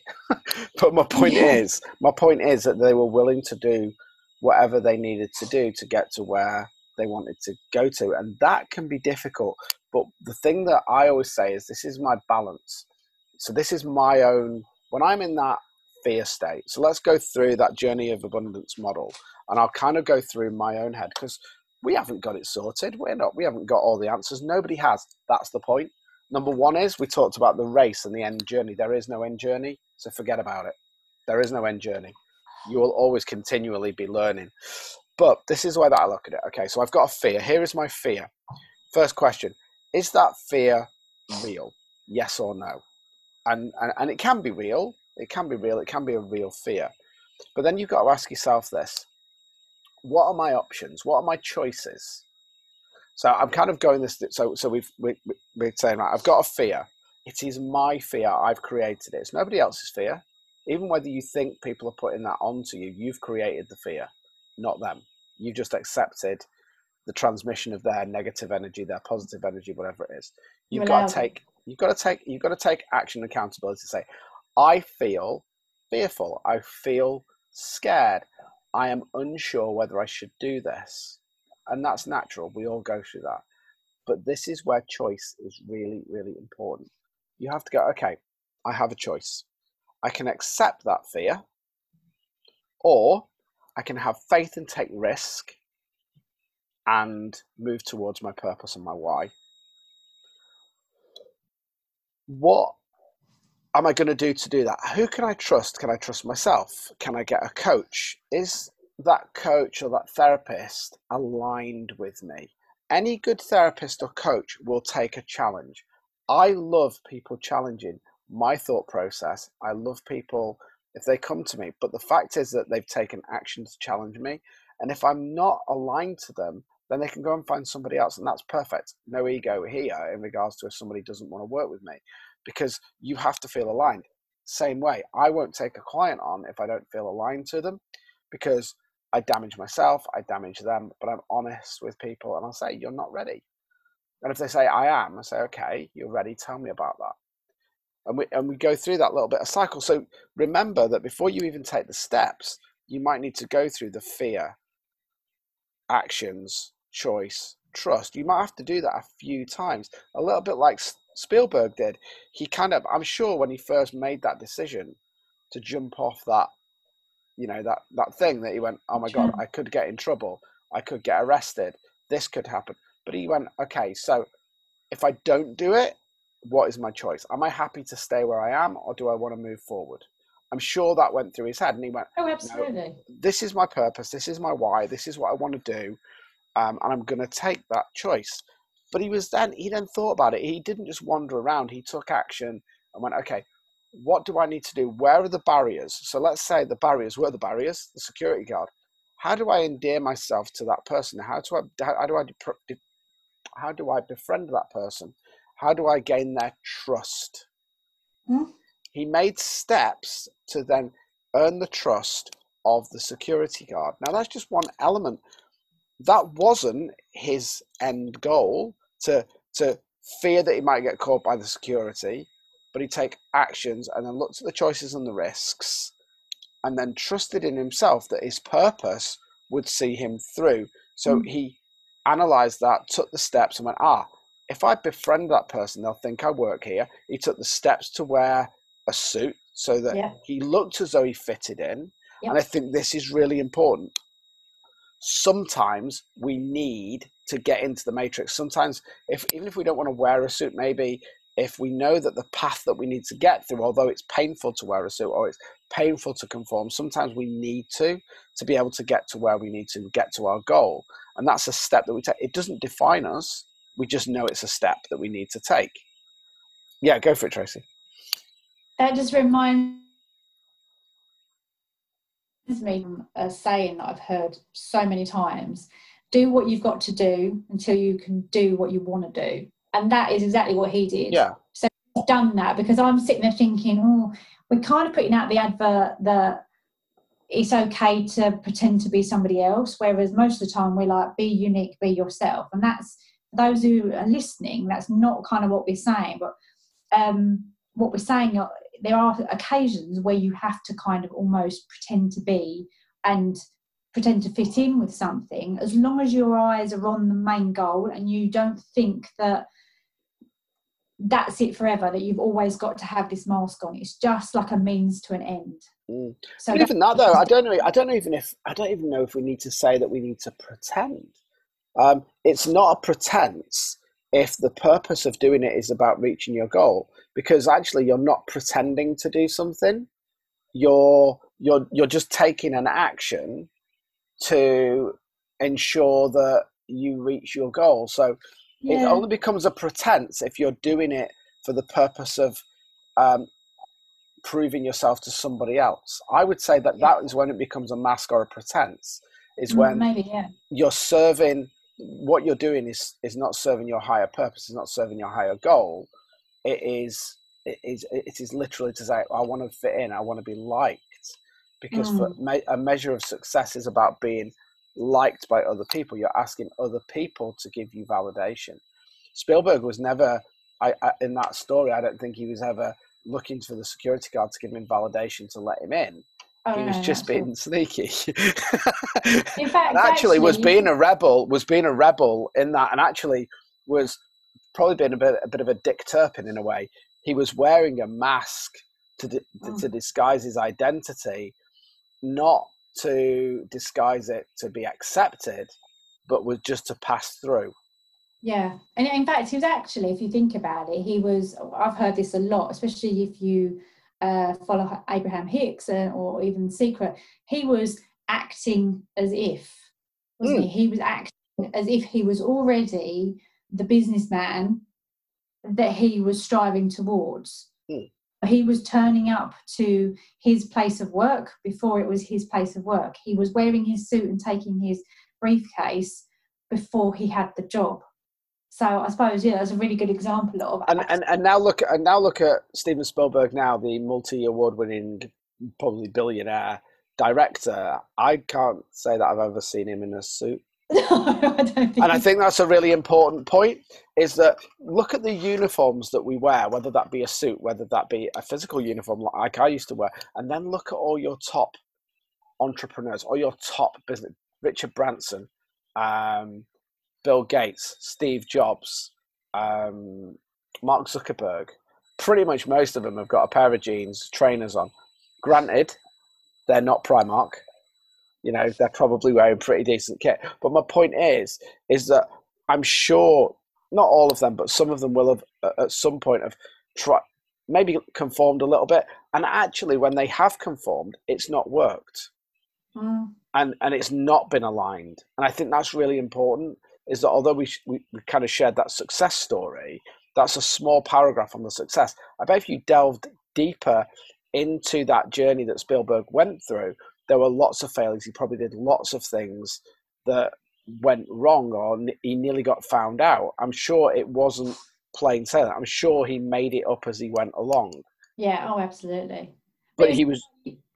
But my point yeah. is, my point is that they were willing to do whatever they needed to do to get to where they wanted to go to, and that can be difficult. But the thing that I always say is this is my balance. So this is my own, when I'm in that fear state. So let's go through that journey of abundance model, and I'll kind of go through my own head because we haven't got it sorted. We're not, we haven't got all the answers. Nobody has. That's the point. Number one is we talked about the race and the end journey. There is no end journey. So forget about it. There is no end journey. You will always continually be learning. But this is why that I look at it. Okay. So I've got a fear. Here is my fear. First question. Is that fear real? Yes or no? And, and and it can be real. It can be real. It can be a real fear. But then you've got to ask yourself this. What are my options? What are my choices? So I'm kind of going this. So so we've, we, we're saying, right, I've got a fear. It is my fear. I've created it. It's nobody else's fear. Even whether you think people are putting that onto you, you've created the fear, not them. You've just accepted the transmission of their negative energy, their positive energy, whatever it is. You've got to take, you've got to take, you've got to take action and accountability to say, I feel fearful. I feel scared. I am unsure whether I should do this. And that's natural. We all go through that. But this is where choice is really, really important. You have to go, okay, I have a choice. I can accept that fear, or I can have faith and take risk and move towards my purpose and my why. What am I going to do to do that? Who can I trust? Can I trust myself? Can I get a coach? Is that coach or that therapist aligned with me? Any good therapist or coach will take a challenge. I love people challenging my thought process. I love people if they come to me, but the fact is that they've taken action to challenge me. And if I'm not aligned to them, then they can go and find somebody else. And that's perfect. No ego here in regards to if somebody doesn't want to work with me, because you have to feel aligned. Same way, I won't take a client on if I don't feel aligned to them, because I damage myself, I damage them, but I'm honest with people and I'll say, you're not ready. And if they say I am, I say, okay, you're ready, tell me about that. And we, and we go through that little bit of cycle. So remember that before you even take the steps, you might need to go through the fear, actions, choice, trust. You might have to do that a few times, a little bit like Spielberg did. He kind of, I'm sure when he first made that decision to jump off that, you know, that, that thing that he went, oh my God, I could get in trouble. I could get arrested. This could happen. But he went, okay, so if I don't do it, what is my choice? Am I happy to stay where I am, or do I want to move forward? I'm sure that went through his head, and he went, oh, absolutely. No, this is my purpose. This is my why. This is what I want to do. Um, and I'm going to take that choice. But he was then, he then thought about it. He didn't just wander around. He took action and went, okay, what do I need to do? Where are the barriers? So let's say the barriers were the barriers, the security guard. How do I endear myself to that person? How do I, how do I, de- how do I befriend that person? How do I gain their trust? Hmm? He made steps to then earn the trust of the security guard. Now, that's just one element. That wasn't his end goal, to to fear that he might get caught by the security, but he'd take actions and then looked at the choices and the risks and then trusted in himself that his purpose would see him through. So mm. he analyzed that, took the steps and went, ah, if I befriend that person, they'll think I work here. He took the steps to wear a suit so that yeah. he looked as though he fitted in. Yep. And I think this is really important. Sometimes we need to get into the matrix. Sometimes if even if we don't want to wear a suit, maybe if we know that the path that we need to get through, although it's painful to wear a suit or it's painful to conform, sometimes we need to, to be able to get to where we need to get to our goal. And that's a step that we take. It doesn't define us. We just know it's a step that we need to take. Yeah, go for it, Tracy. That just reminds me of a saying that I've heard so many times. Do what you've got to do until you can do what you want to do. And that is exactly what he did. Yeah. So he's done that, because I'm sitting there thinking, oh, we're kind of putting out the advert that it's okay to pretend to be somebody else, whereas most of the time we're like, be unique, be yourself. And that's, for those who are listening, that's not kind of what we're saying. But um, what we're saying, there are occasions where you have to kind of almost pretend to be and pretend to fit in with something, as long as your eyes are on the main goal and you don't think that that's it forever, that you've always got to have this mask on. It's just like a means to an end. Mm. So but even that though, I don't know I don't know even if I don't even know if we need to say that we need to pretend. Um, it's not a pretense if the purpose of doing it is about reaching your goal, because actually you're not pretending to do something. You're you're you're just taking an action to ensure that you reach your goal. So yeah. it only becomes a pretense if you're doing it for the purpose of um, proving yourself to somebody else. I would say that yeah. that is when it becomes a mask or a pretense, is mm, when maybe, yeah. you're serving, what you're doing is, is not serving your higher purpose, it's not serving your higher goal. It is, it is, it is literally to say, I want to fit in, I want to be liked. Because mm. for me- a measure of success is about being liked by other people. You're asking other people to give you validation. Spielberg was never, I, I, in that story, I don't think he was ever looking for the security guard to give him validation to let him in. Oh, he no, was just being cool. sneaky. In fact, and actually was being a rebel, was being a rebel in that, and actually was probably being a bit, a bit of a Dick Turpin in a way. He was wearing a mask to, di- oh. to disguise his identity, not to disguise it to be accepted, but was just to pass through. Yeah. And in fact, he was actually, if you think about it, he was, I've heard this a lot, especially if you uh, follow Abraham Hicks uh, or even The Secret, he was acting as if, wasn't mm. he? He was acting as if he was already the businessman that he was striving towards. Mm. He was turning up to his place of work before it was his place of work. He was wearing his suit and taking his briefcase before he had the job. So I suppose, yeah, that's a really good example of. And and, and now look and now look at Steven Spielberg now, the multi-award-winning, probably billionaire director. I can't say that I've ever seen him in a suit. No, I don't think and I think that's a really important point, is that look at the uniforms that we wear, whether that be a suit, whether that be a physical uniform like I used to wear, and then look at all your top entrepreneurs, all your top business, Richard Branson, um, Bill Gates, Steve Jobs, um, Mark Zuckerberg. Pretty much most of them have got a pair of jeans, trainers on. Granted, they're not Primark. You know, they're probably wearing pretty decent kit. But my point is, is that I'm sure not all of them, but some of them will have at some point have tried, maybe conformed a little bit. And actually, when they have conformed, it's not worked. Mm. And and it's not been aligned. And I think that's really important, is that although we, we we kind of shared that success story, that's a small paragraph on the success. I bet if you delved deeper into that journey that Spielberg went through, there were lots of failures. He probably did lots of things that went wrong, or he nearly got found out. I'm sure it wasn't plain sailing. I'm sure he made it up as he went along. Yeah, oh, absolutely. But, but he was,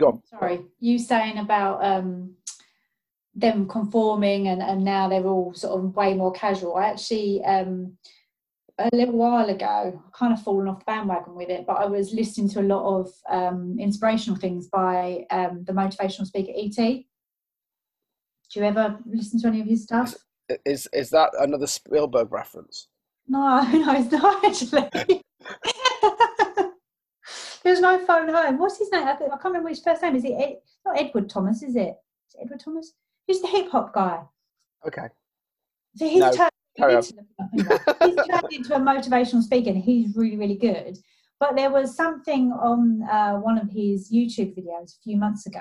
go on. Sorry, you saying about um, them conforming and, and now they're all sort of way more casual. I actually um, a little while ago, I've kind of fallen off the bandwagon with it, but I was listening to a lot of um, inspirational things by um, the motivational speaker E T Do you ever listen to any of his stuff? Is, is, is that another Spielberg reference? No, no, it's not actually. There's no phone home. What's his name? I can't remember his first name. Is it Ed, not Edward Thomas? Is it? Is it Edward Thomas? Who's the hip hop guy? Okay. So he's, no, turned, he's, he's turned into a motivational speaker, and he's really, really good. But there was something on uh, one of his YouTube videos a few months ago,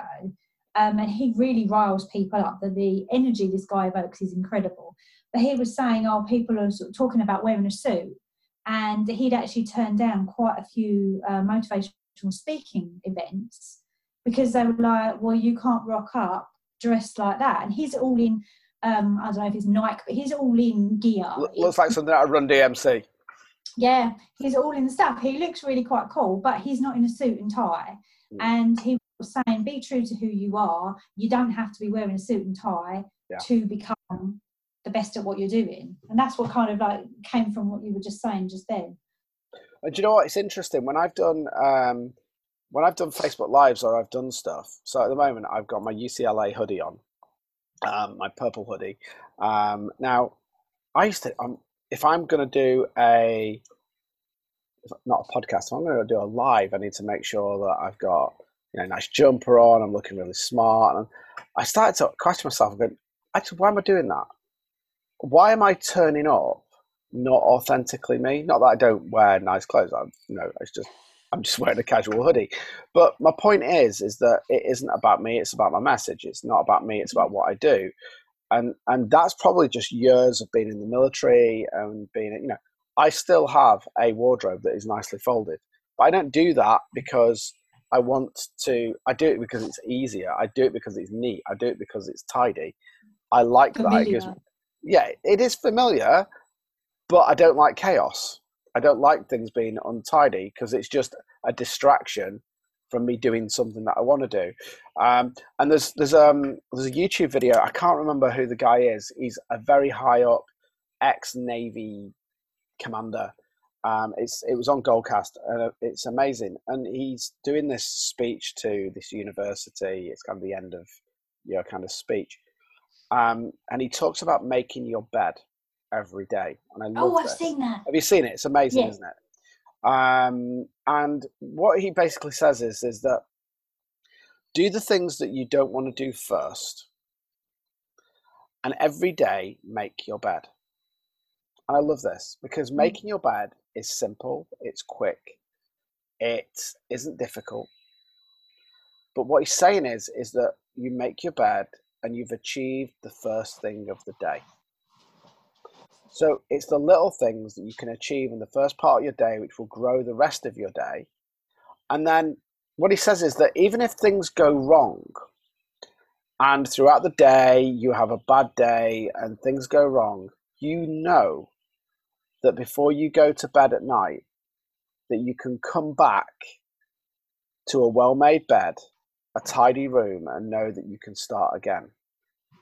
um, and he really riles people up. That the energy this guy evokes is incredible. But he was saying, "Oh, people are sort of talking about wearing a suit." And he'd actually turned down quite a few uh, motivational speaking events because they were like, well, you can't rock up dressed like that. And he's all in, um, I don't know if it's Nike, but he's all in gear. L- looks like something out of Run D M C. Yeah, he's all in stuff. He looks really quite cool, but he's not in a suit and tie. Mm. And he was saying, be true to who you are. You don't have to be wearing a suit and tie yeah. to become the best at what you're doing. And that's what kind of like came from what you were just saying just then. And do you know what, it's interesting when I've done um when I've done Facebook lives or I've done stuff, so at the moment I've got my U C L A hoodie on, um my purple hoodie. Um now I used to um, if I'm gonna do a not a podcast if I'm gonna do a live, I need to make sure that I've got, you know, a nice jumper on, I'm looking really smart. And I started to question myself, I'm going, actually, why am I doing that? Why am I turning up not authentically me? Not that I don't wear nice clothes. I'm, you know, it's just I'm just wearing a casual hoodie. But my point is, is that it isn't about me. It's about my message. It's not about me. It's about what I do, and and that's probably just years of being in the military and being, you know, I still have a wardrobe that is nicely folded, but I don't do that because I want to. I do it because it's easier. I do it because it's neat. I do it because it's tidy. I like familiar. That. It gives me, yeah, it is familiar, but I don't like chaos. I don't like things being untidy because it's just a distraction from me doing something that I want to do. Um, and there's there's um there's a YouTube video. I can't remember who the guy is. He's a very high up ex-Navy commander. Um, it's it was on Goldcast. And it's amazing. And he's doing this speech to this university. It's kind of the end of your kind of speech. Um, and he talks about making your bed every day. And I love oh, I've this. seen that. Have you seen it? It's amazing, yeah. Isn't it? Um, and what he basically says is, is that do the things that you don't want to do first, and every day make your bed. And I love this because making your bed is simple, it's quick, it isn't difficult. But what he's saying is, is that you make your bed and you've achieved the first thing of the day. So it's the little things that you can achieve in the first part of your day, which will grow the rest of your day. And then what he says is that even if things go wrong, and throughout the day you have a bad day and things go wrong, you know that before you go to bed at night, that you can come back to a well-made bed, a tidy room, and know that you can start again.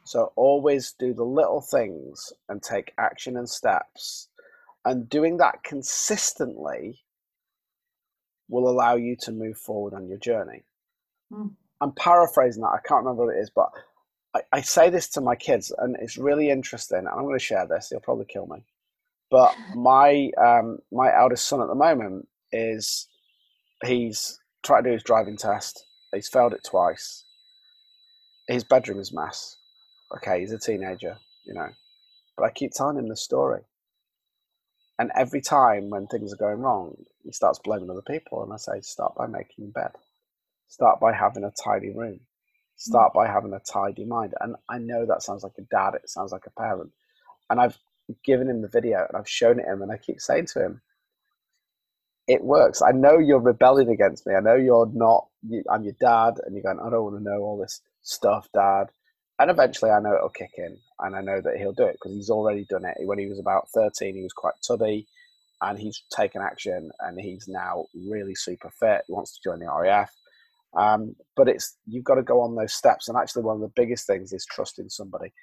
So always do the little things and take action and steps, and doing that consistently will allow you to move forward on your journey. Mm. I'm paraphrasing that. I can't remember what it is, but I, I say this to my kids, and it's really interesting. And I'm going to share this. He'll probably kill me. But my um, my eldest son at the moment is he's trying to do his driving test. He's failed it twice. His bedroom is a mess. Okay, he's a teenager, you know. But I keep telling him this story. And every time when things are going wrong, he starts blaming other people. And I say, start by making your bed. Start by having a tidy room. Start by having a tidy mind. And I know that sounds like a dad. It sounds like a parent. And I've given him the video and I've shown it him. And I keep saying to him, it works. I know you're rebelling against me. I know you're not, you, I'm your dad, and you're going, I don't want to know all this stuff, dad. And eventually I know it'll kick in, and I know that he'll do it because he's already done it. When he was about thirteen, he was quite tubby, and he's taken action, and he's now really super fit. He wants to join the R A F. Um, but it's, you've got to go on those steps. And actually one of the biggest things is trusting somebody.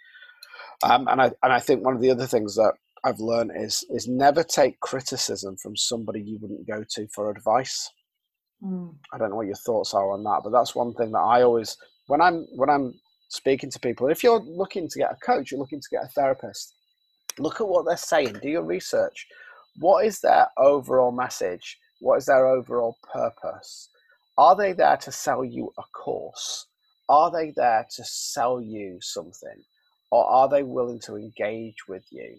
Um, and I, and I think one of the other things that I've learned is is never take criticism from somebody you wouldn't go to for advice. Mm. I don't know what your thoughts are on that, but that's one thing that I always, when I'm when I'm speaking to people, if you're looking to get a coach, you're looking to get a therapist, look at what they're saying, do your research. What is their overall message? What is their overall purpose? Are they there to sell you a course? Are they there to sell you something? Or are they willing to engage with you?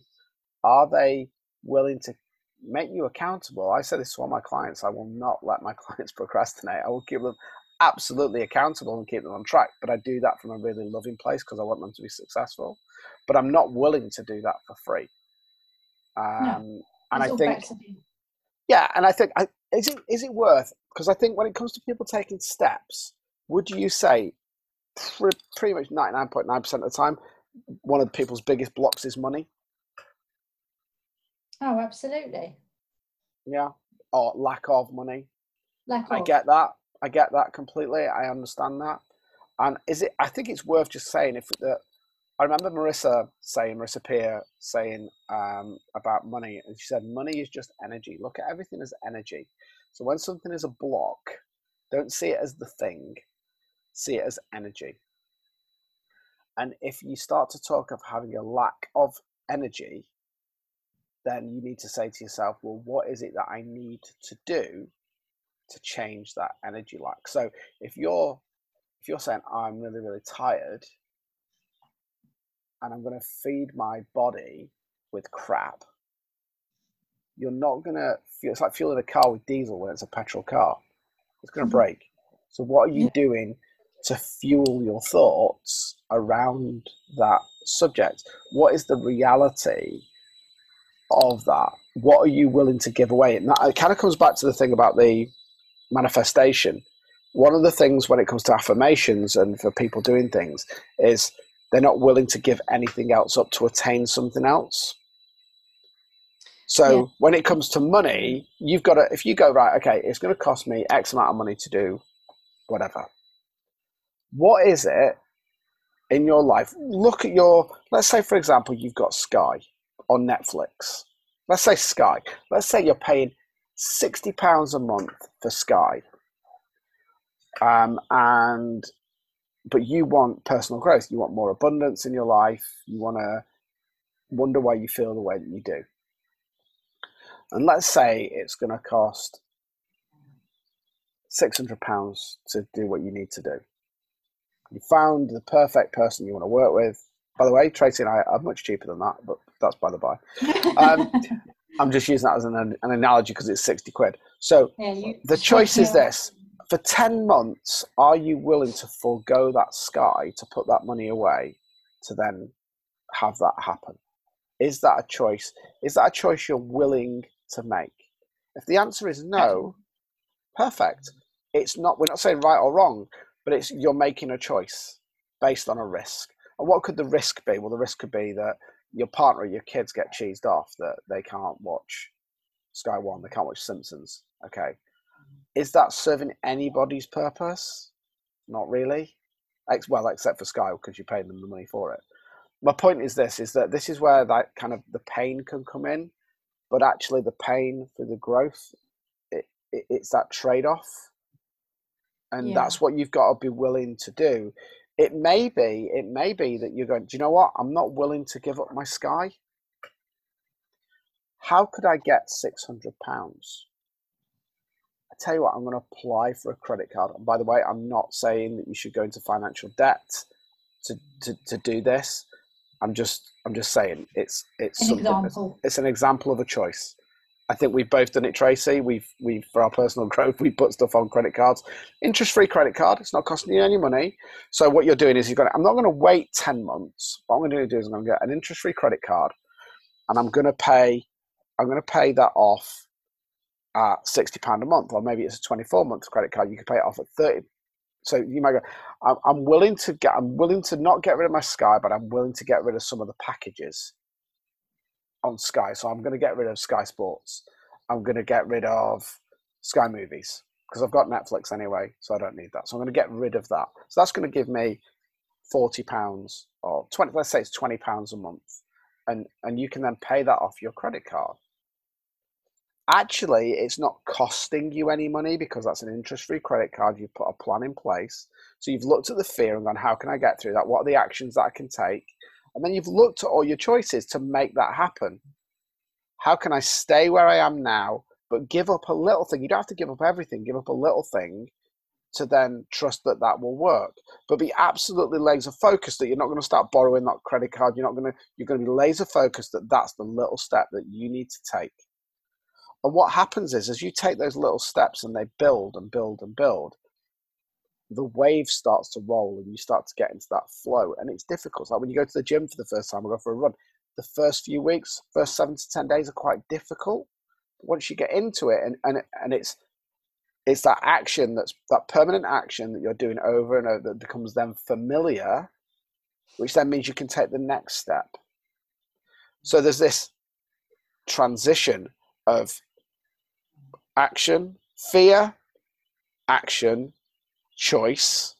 Are they willing to make you accountable? I say this to all my clients, I will not let my clients procrastinate. I will keep them absolutely accountable and keep them on track. But I do that from a really loving place because I want them to be successful. But I'm not willing to do that for free. Um, no, and I think, yeah, and I think, I, is it is it worth, because I think when it comes to people taking steps, would you say pre- pretty much ninety-nine point nine percent of the time, one of people's biggest blocks is money? Oh, absolutely. Yeah. Or lack of money. Lack of. I get that. I get that completely. I understand that. And is it, I think it's worth just saying if that, I remember Marissa saying, Marissa Peer saying um, about money, and she said, money is just energy. Look at everything as energy. So when something is a block, don't see it as the thing, see it as energy. And if you start to talk of having a lack of energy, then you need to say to yourself, well, what is it that I need to do to change that energy lack? So if you're if you're saying, oh, I'm really, really tired and I'm going to feed my body with crap, you're not going to feel, it's like fueling a car with diesel when it's a petrol car. It's going to break. So what are you doing to fuel your thoughts around that subject? What is the reality of that? What are you willing to give away? And that, it kind of comes back to the thing about the manifestation. One of the things when it comes to affirmations and for people doing things is they're not willing to give anything else up to attain something else. So yeah. When it comes to money, you've got to, if you go, right, okay, it's going to cost me X amount of money to do whatever. What is it in your life? Look at your, let's say, for example, you've got Sky on Netflix. Let's say Sky. Let's say you're paying sixty pounds a month for Sky. Um, and, but you want personal growth. You want more abundance in your life. You want to wonder why you feel the way that you do. And let's say it's going to cost six hundred pounds to do what you need to do. You found the perfect person you want to work with. By the way, Tracy and I are much cheaper than that, but that's by the by. Um, I'm just using that as an, an analogy because it's sixty quid. So yeah, the choice is this. For ten months, are you willing to forego that Sky to put that money away to then have that happen? Is that a choice? Is that a choice you're willing to make? If the answer is no, perfect. It's not, we're not saying right or wrong, but it's you're making a choice based on a risk. And what could the risk be? Well, the risk could be that your partner or your kids get cheesed off, that they can't watch Sky One, they can't watch Simpsons. Okay. Is that serving anybody's purpose? Not really. Well, except for Sky, because you paid them the money for it. My point is this, is that this is where that kind of the pain can come in, but actually the pain for the growth, it, it, it's that trade-off. And yeah. That's what you've got to be willing to do. It may be, it may be that you're going, do you know what? I'm not willing to give up my Sky. How could I get six hundred pounds? I tell you what, I'm going to apply for a credit card. And by the way, I'm not saying that you should go into financial debt to, to, to do this. I'm just, I'm just saying it's, it's an example. It's an example of a choice. I think we've both done it, Tracy. We've, we've for our personal growth, we put stuff on credit cards, interest-free credit card. It's not costing you any money. So what you're doing is you've got, I'm not going to wait ten months. What I'm going to do is I'm going to get an interest-free credit card, and I'm going to pay, I'm going to pay that off at sixty pounds a month, or maybe it's a twenty-four month credit card. You could pay it off at thirty. So you might go, I'm willing to get, I'm willing to not get rid of my Sky, but I'm willing to get rid of some of the packages on Sky. So I'm going to get rid of Sky Sports. I'm going to get rid of Sky Movies because I've got Netflix anyway, so I don't need that. So I'm going to get rid of that. So that's going to give me forty pounds or twenty, let's say it's twenty pounds a month and and you can then pay that off your credit card. Actually, it's not costing you any money because that's an interest-free credit card. You put a plan in place. So you've looked at the fear and gone, how can I get through that? What are the actions that I can take? And then you've looked at all your choices to make that happen. How can I stay where I am now, but give up a little thing? You don't have to give up everything. Give up a little thing to then trust that that will work. But be absolutely laser focused that you're not going to start borrowing that credit card. You're not going to, you're going to be laser focused that that's the little step that you need to take. And what happens is, as you take those little steps and they build and build and build, the wave starts to roll and you start to get into that flow. And it's difficult. Like when you go to the gym for the first time or go for a run, the first few weeks, first seven to ten days are quite difficult. But once you get into it, and, and, and it's it's that action, that's that permanent action that you're doing over and over that becomes then familiar, which then means you can take the next step. So there's this transition of action, fear, action, choice,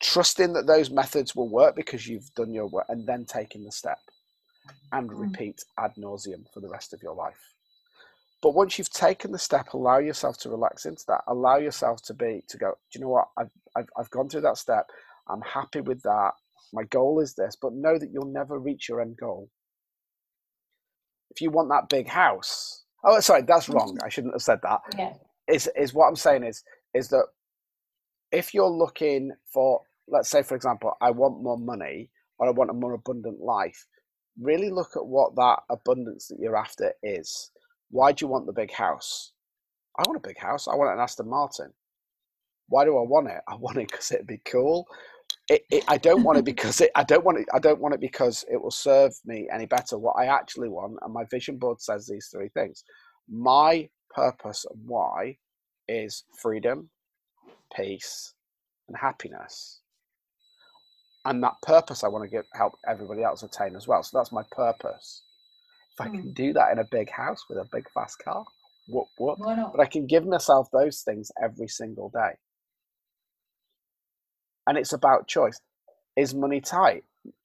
trusting that those methods will work because you've done your work, and then taking the step, and repeat ad nauseum for the rest of your life. But once you've taken the step, allow yourself to relax into that. Allow yourself to be, to go, do you know what? I've, I've, I've gone through that step. I'm happy with that. My goal is this, but know that you'll never reach your end goal. If you want that big house, oh, sorry, that's wrong. I shouldn't have said that. Yeah. Is is what I'm saying is is that if you're looking for, let's say, for example, I want more money or I want a more abundant life, really look at what that abundance that you're after is. Why do you want the big house? I want a big house. I want an Aston Martin. Why do I want it? I want it because it'd be cool. It, it, I don't want it because it, I don't want it. I don't want it because it will serve me any better. What I actually want, and my vision board says these three things. My purpose and why is freedom, peace, and happiness. And that purpose I want to give, help everybody else attain as well. So that's my purpose. If I can do that in a big house with a big fast car, whoop whoop. Why not? But I can give myself those things every single day. And it's about choice. Is money tight?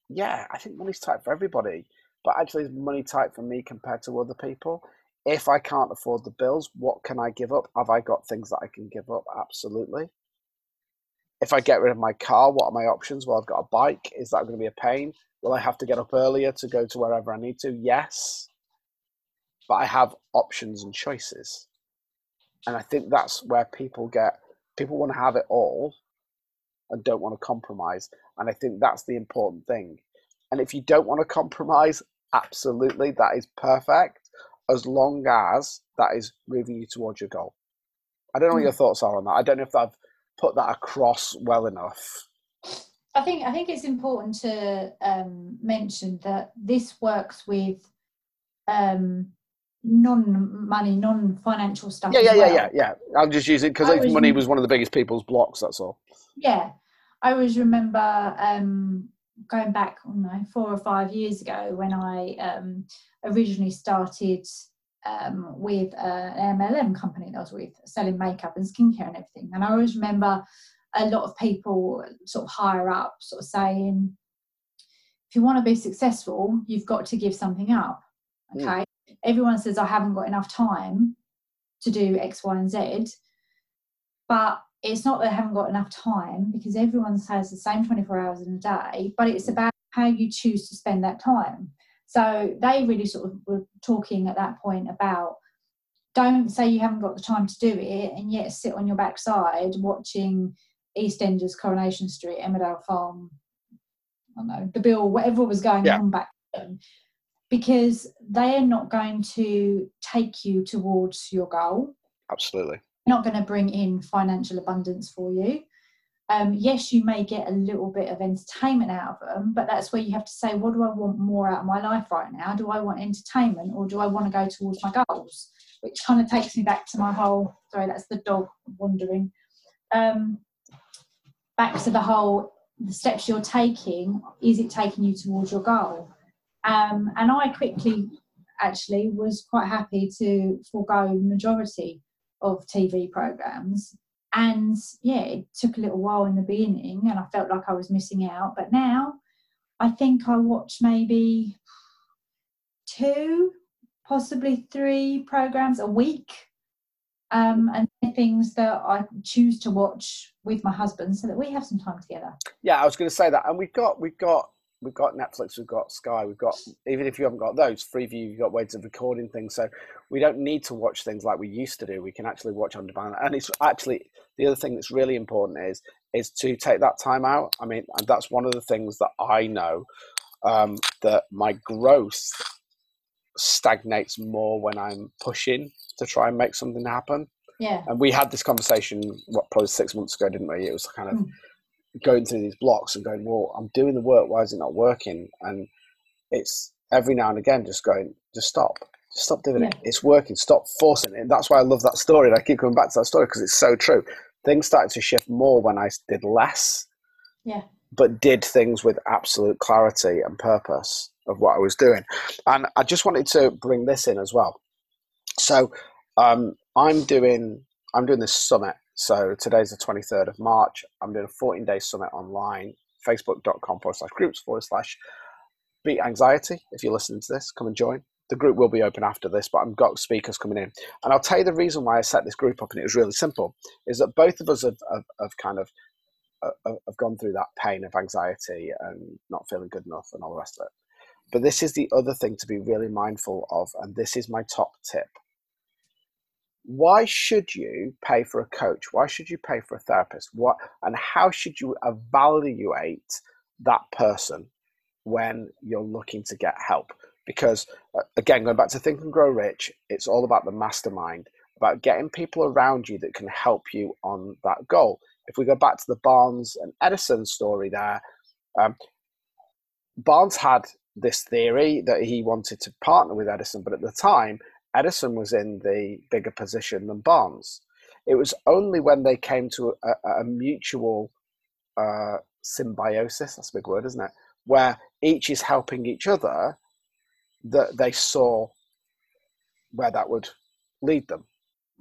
Yeah, I think money's tight for everybody. But actually, is money tight for me compared to other people? If I can't afford the bills, what can I give up? Have I got things that I can give up? Absolutely. If I get rid of my car, what are my options? Well, I've got a bike. Is that going to be a pain? Will I have to get up earlier to go to wherever I need to? Yes. But I have options and choices. And I think that's where people get, people want to have it all and don't want to compromise. And I think that's the important thing. And if you don't want to compromise, absolutely, that is perfect, as long as that is moving you towards your goal. I don't know what your thoughts are on that. I don't know if I've put that across well enough. I think I think it's important to um, mention that this works with um, non-money, non-financial stuff. Yeah, yeah, as well. yeah, yeah, yeah. I'm just using it because money was one of the biggest people's blocks. That's all. Yeah, I always remember um, going back, I don't know, four or five years ago when I um, originally started um, with an M L M company that I was with, selling makeup and skincare and everything. And I always remember a lot of people sort of higher up sort of saying, if you want to be successful, you've got to give something up. Okay. Mm. Everyone says, I haven't got enough time to do X, Y, and Z. But it's not that I haven't got enough time, because everyone has the same twenty-four hours in a day, but it's about how you choose to spend that time. So they really sort of were talking at that point about, don't say you haven't got the time to do it and yet sit on your backside watching EastEnders, Coronation Street, Emmerdale Farm, I don't know, The Bill, whatever was going yeah. on back then, because they are not going to take you towards your goal. Absolutely. Not going to bring in financial abundance for you. Um, yes, you may get a little bit of entertainment out of them, but that's where you have to say, what do I want more out of my life right now? Do I want entertainment, or do I want to go towards my goals? Which kind of takes me back to my whole, sorry, that's the dog wandering, um, back to the whole, the steps you're taking, is it taking you towards your goal? Um, and I quickly actually was quite happy to forego the majority of T V programmes. And yeah, it took a little while in the beginning and I felt like I was missing out. But now I think I watched maybe two, possibly three programs a week, um, and things that I choose to watch with my husband so that we have some time together. Yeah, I was going to say that, and we've got we've got we've got Netflix, we've got Sky, we've got, even if you haven't got those, Freeview, you've got ways of recording things, so we don't need to watch things like we used to do. We can actually watch on demand, and it's actually the other thing that's really important is is to take that time out. I mean, and that's one of the things that I know, um, that my growth stagnates more when I'm pushing to try and make something happen. Yeah. And we had this conversation, what, probably six months ago, didn't we? It was kind of mm. going through these blocks and going, well, I'm doing the work, why is it not working? And it's every now and again just going, just stop. Just stop doing yeah. it. It's working. Stop forcing it. And that's why I love that story. And I keep coming back to that story because it's so true. Things started to shift more when I did less, yeah, but did things with absolute clarity and purpose of what I was doing. And I just wanted to bring this in as well. So um, I'm doing I'm doing this summit. So today's the twenty-third of March. I'm doing a fourteen-day summit online, facebook.com forward slash groups forward slash beat anxiety. If you're listening to this, come and join. The group will be open after this, but I've got speakers coming in. And I'll tell you the reason why I set this group up, and it was really simple, is that both of us have, have, have kind of uh, have gone through that pain of anxiety and not feeling good enough and all the rest of it. But this is the other thing to be really mindful of, and this is my top tip. Why should you pay for a coach? Why should you pay for a therapist? What and how should you evaluate that person when you're looking to get help? Because, again, going back to Think and Grow Rich, it's all about the mastermind, about getting people around you that can help you on that goal. If we go back to the Barnes and Edison story there, um, Barnes had this theory that he wanted to partner with Edison, but at the time, Edison was in the bigger position than Barnes. It was only when they came to a, a mutual uh, symbiosis, that's a big word, isn't it, where each is helping each other, that they saw where that would lead them.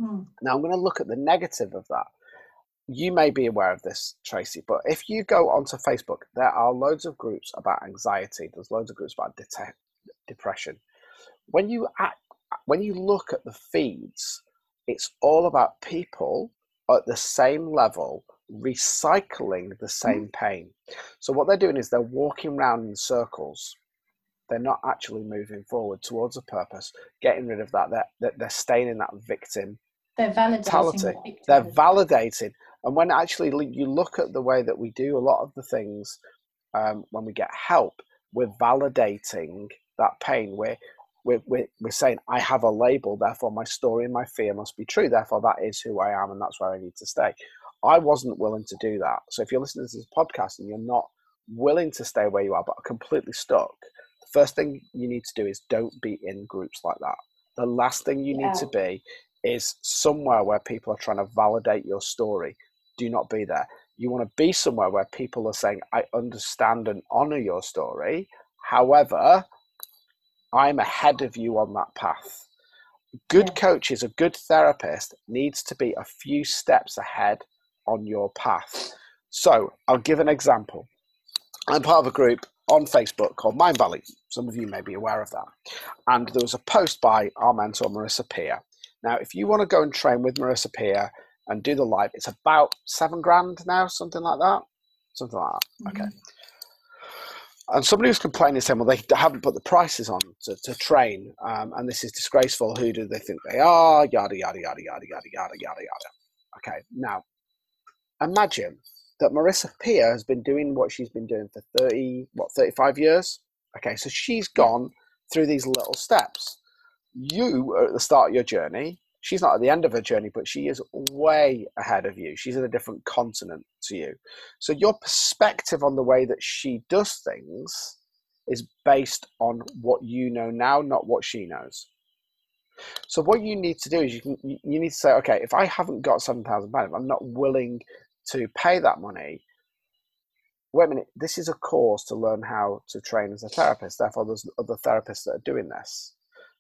Mm. Now I'm going to look at the negative of that. You may be aware of this, Tracy, but if you go onto Facebook, there are loads of groups about anxiety. There's loads of groups about det- depression. When you act, when you look at the feeds, it's all about people at the same level recycling the same mm. pain. So what they're doing is they're walking around in circles. They're not actually moving forward towards a purpose, getting rid of that. They're, they're, they're staying in that victim They're validating mentality. The victim. They're validating. And when actually you look at the way that we do a lot of the things, um, when we get help, we're validating that pain. We're, we're, we're, we're saying, I have a label, therefore my story and my fear must be true. Therefore, that is who I am, and that's where I need to stay. I wasn't willing to do that. So if you're listening to this podcast and you're not willing to stay where you are, but are completely stuck, first thing you need to do is don't be in groups like that. The last thing you yeah. need to be is somewhere where people are trying to validate your story. Do not be there. You want to be somewhere where people are saying, I understand and honor your story. However, I'm ahead of you on that path. Good yeah. coaches, a good therapist needs to be a few steps ahead on your path. So I'll give an example. I'm part of a group on Facebook called Mindvalley. Some of you may be aware of that. And there was a post by our mentor, Marissa Peer. Now, if you want to go and train with Marissa Peer and do the live, it's about seven grand now, something like that. Something like that. Okay. Mm-hmm. And somebody was complaining, saying, well, they haven't put the prices on to, to train. Um, and this is disgraceful. Who do they think they are? Yada, yada, yada, yada, yada, yada, yada, yada. Okay. Now, imagine that Marissa Peer has been doing what she's been doing for thirty, what, thirty-five years. Okay, so she's gone through these little steps. You are at the start of your journey. She's not at the end of her journey, but she is way ahead of you. She's in a different continent to you. So your perspective on the way that she does things is based on what you know now, not what she knows. So what you need to do is you can, you need to say, okay, if I haven't got seven thousand pounds, I'm not willing to pay that money. Wait a minute, this is a course to learn how to train as a therapist. Therefore, there's other therapists that are doing this.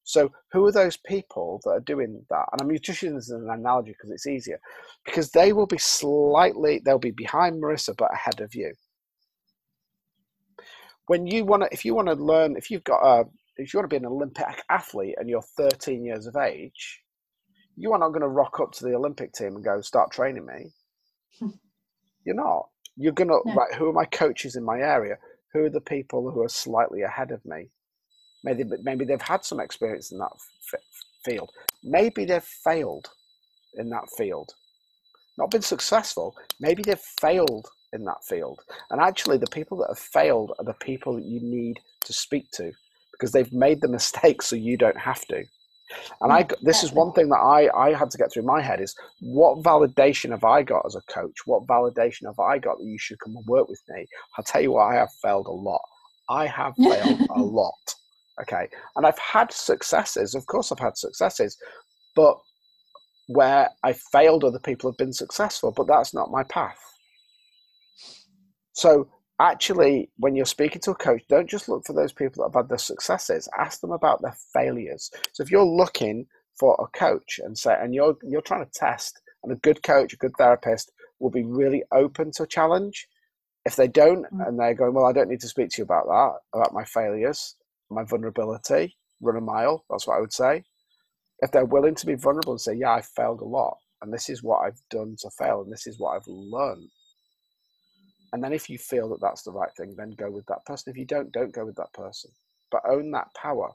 So who are those people that are doing that? And I'm just using this as an analogy because it's easier. Because they will be slightly, they'll be behind Marissa, but ahead of you. when you want to, if you want to learn, if you've got a, if you want to be an Olympic athlete and you're thirteen years of age, you are not going to rock up to the Olympic team and go, start training me. You're not. You're going to, no. Right, who are my coaches in my area? Who are the people who are slightly ahead of me? Maybe, maybe they've had some experience in that f- field. Maybe they've failed in that field. Not been successful. Maybe they've failed in that field. And actually, the people that have failed are the people that you need to speak to, because they've made the mistake so you don't have to. And I, this is one thing that I, I had to get through my head is, what validation have I got as a coach? What validation have I got that you should come and work with me? I'll tell you what, I have failed a lot. I have failed a lot. Okay. And I've had successes. Of course I've had successes, but where I failed, other people have been successful, but that's not my path. So actually, when you're speaking to a coach, don't just look for those people that have had their successes. Ask them about their failures. So if you're looking for a coach and say, and you're you're trying to test, and a good coach, a good therapist will be really open to a challenge. If they don't, mm-hmm. and they're going, well, I don't need to speak to you about that, about my failures, my vulnerability, run a mile. That's what I would say. If they're willing to be vulnerable and say, yeah, I failed a lot, and this is what I've done to fail, and this is what I've learned. And then if you feel that that's the right thing, then go with that person. If you don't, don't go with that person. But own that power.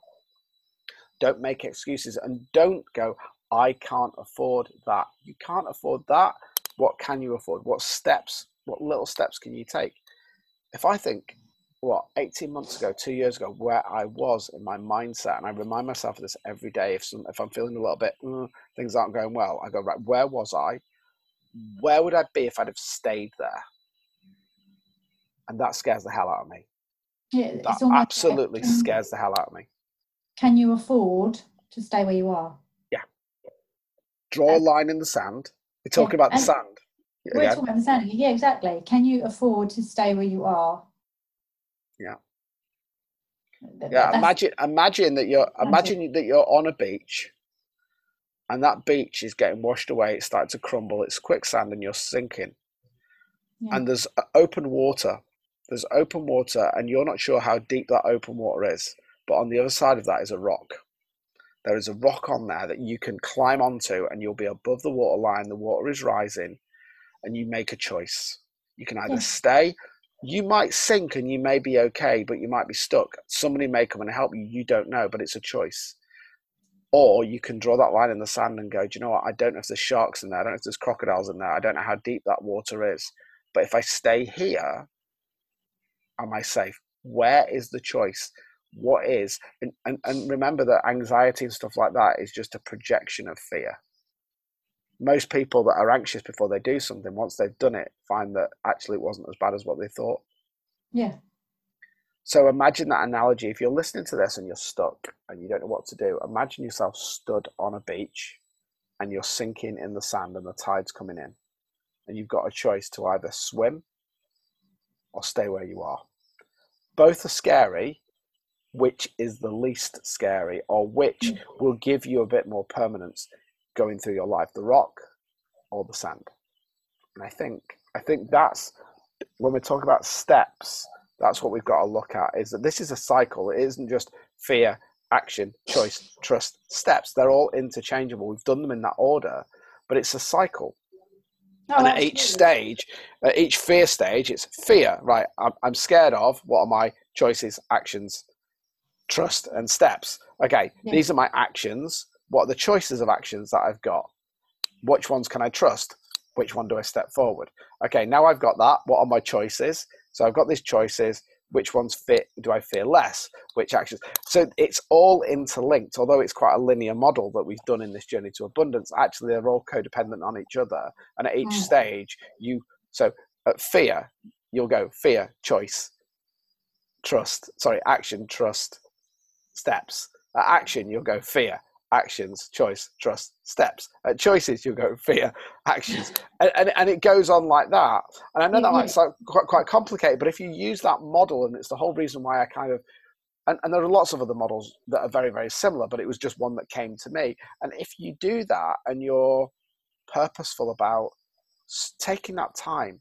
Don't make excuses, and don't go, I can't afford that. You can't afford that. What can you afford? What steps, what little steps can you take? If I think, what, eighteen months ago, two years ago, where I was in my mindset, and I remind myself of this every day, if, some, if I'm feeling a little bit, mm, things aren't going well, I go, right, where was I? Where would I be if I'd have stayed there? And that scares the hell out of me. Yeah, that it's absolutely like, scares the hell out of me. Can you afford to stay where you are? Yeah. Draw and, a line in the sand. We're talking yeah, about the sand. We're again. talking about the sand. Yeah, exactly. Can you afford to stay where you are? Yeah. That, yeah. Imagine, imagine that you're, imagine it. that you're on a beach, and that beach is getting washed away. It's starting to crumble. It's quicksand, and you're sinking. Yeah. And there's open water. There's open water, and you're not sure how deep that open water is, but on the other side of that is a rock. There is a rock on there that you can climb onto, and you'll be above the water line. The water is rising, and you make a choice. You can either yeah. stay. You might sink, and you may be okay, but you might be stuck. Somebody may come and help you. You don't know, but it's a choice. Or you can draw that line in the sand and go, do you know what? I don't know if there's sharks in there. I don't know if there's crocodiles in there. I don't know how deep that water is. But if I stay here, am I safe? Where is the choice? What is? And, and, and remember that anxiety and stuff like that is just a projection of fear. Most people that are anxious before they do something, once they've done it, find that actually it wasn't as bad as what they thought. Yeah. So imagine that analogy. If you're listening to this and you're stuck and you don't know what to do, imagine yourself stood on a beach and you're sinking in the sand and the tide's coming in. And you've got a choice to either swim or stay where you are. Both are scary. Which is the least scary, or which will give you a bit more permanence going through your life, the rock or the sand? And I think, I think that's, when we talk about steps, that's what we've got to look at, is that this is a cycle. It isn't just fear, action, choice, trust, steps. They're all interchangeable. We've done them in that order, but it's a cycle. No, and at each stage, at each fear stage, it's fear, right? I'm, I'm scared of, what are my choices, actions, trust, and steps? Okay, yeah. These are my actions. What are the choices of actions that I've got? Which ones can I trust? Which one do I step forward? Okay, now I've got that. What are my choices? So I've got these choices. Which ones fit? Do I fear less? Which actions? So it's all interlinked, although it's quite a linear model that we've done in this Journey to Abundance. Actually, they're all codependent on each other. And at each mm. stage, you, so at fear, you'll go fear, choice, trust, sorry, action, trust, steps. At action, you'll go fear, actions, choice, trust, steps. At choices, you'll go fear, actions, and, and and it goes on like that. And I know that might sound quite, quite complicated, but if you use that model, and it's the whole reason why I kind of, and, and there are lots of other models that are very, very similar, but it was just one that came to me. And if you do that and you're purposeful about taking that time,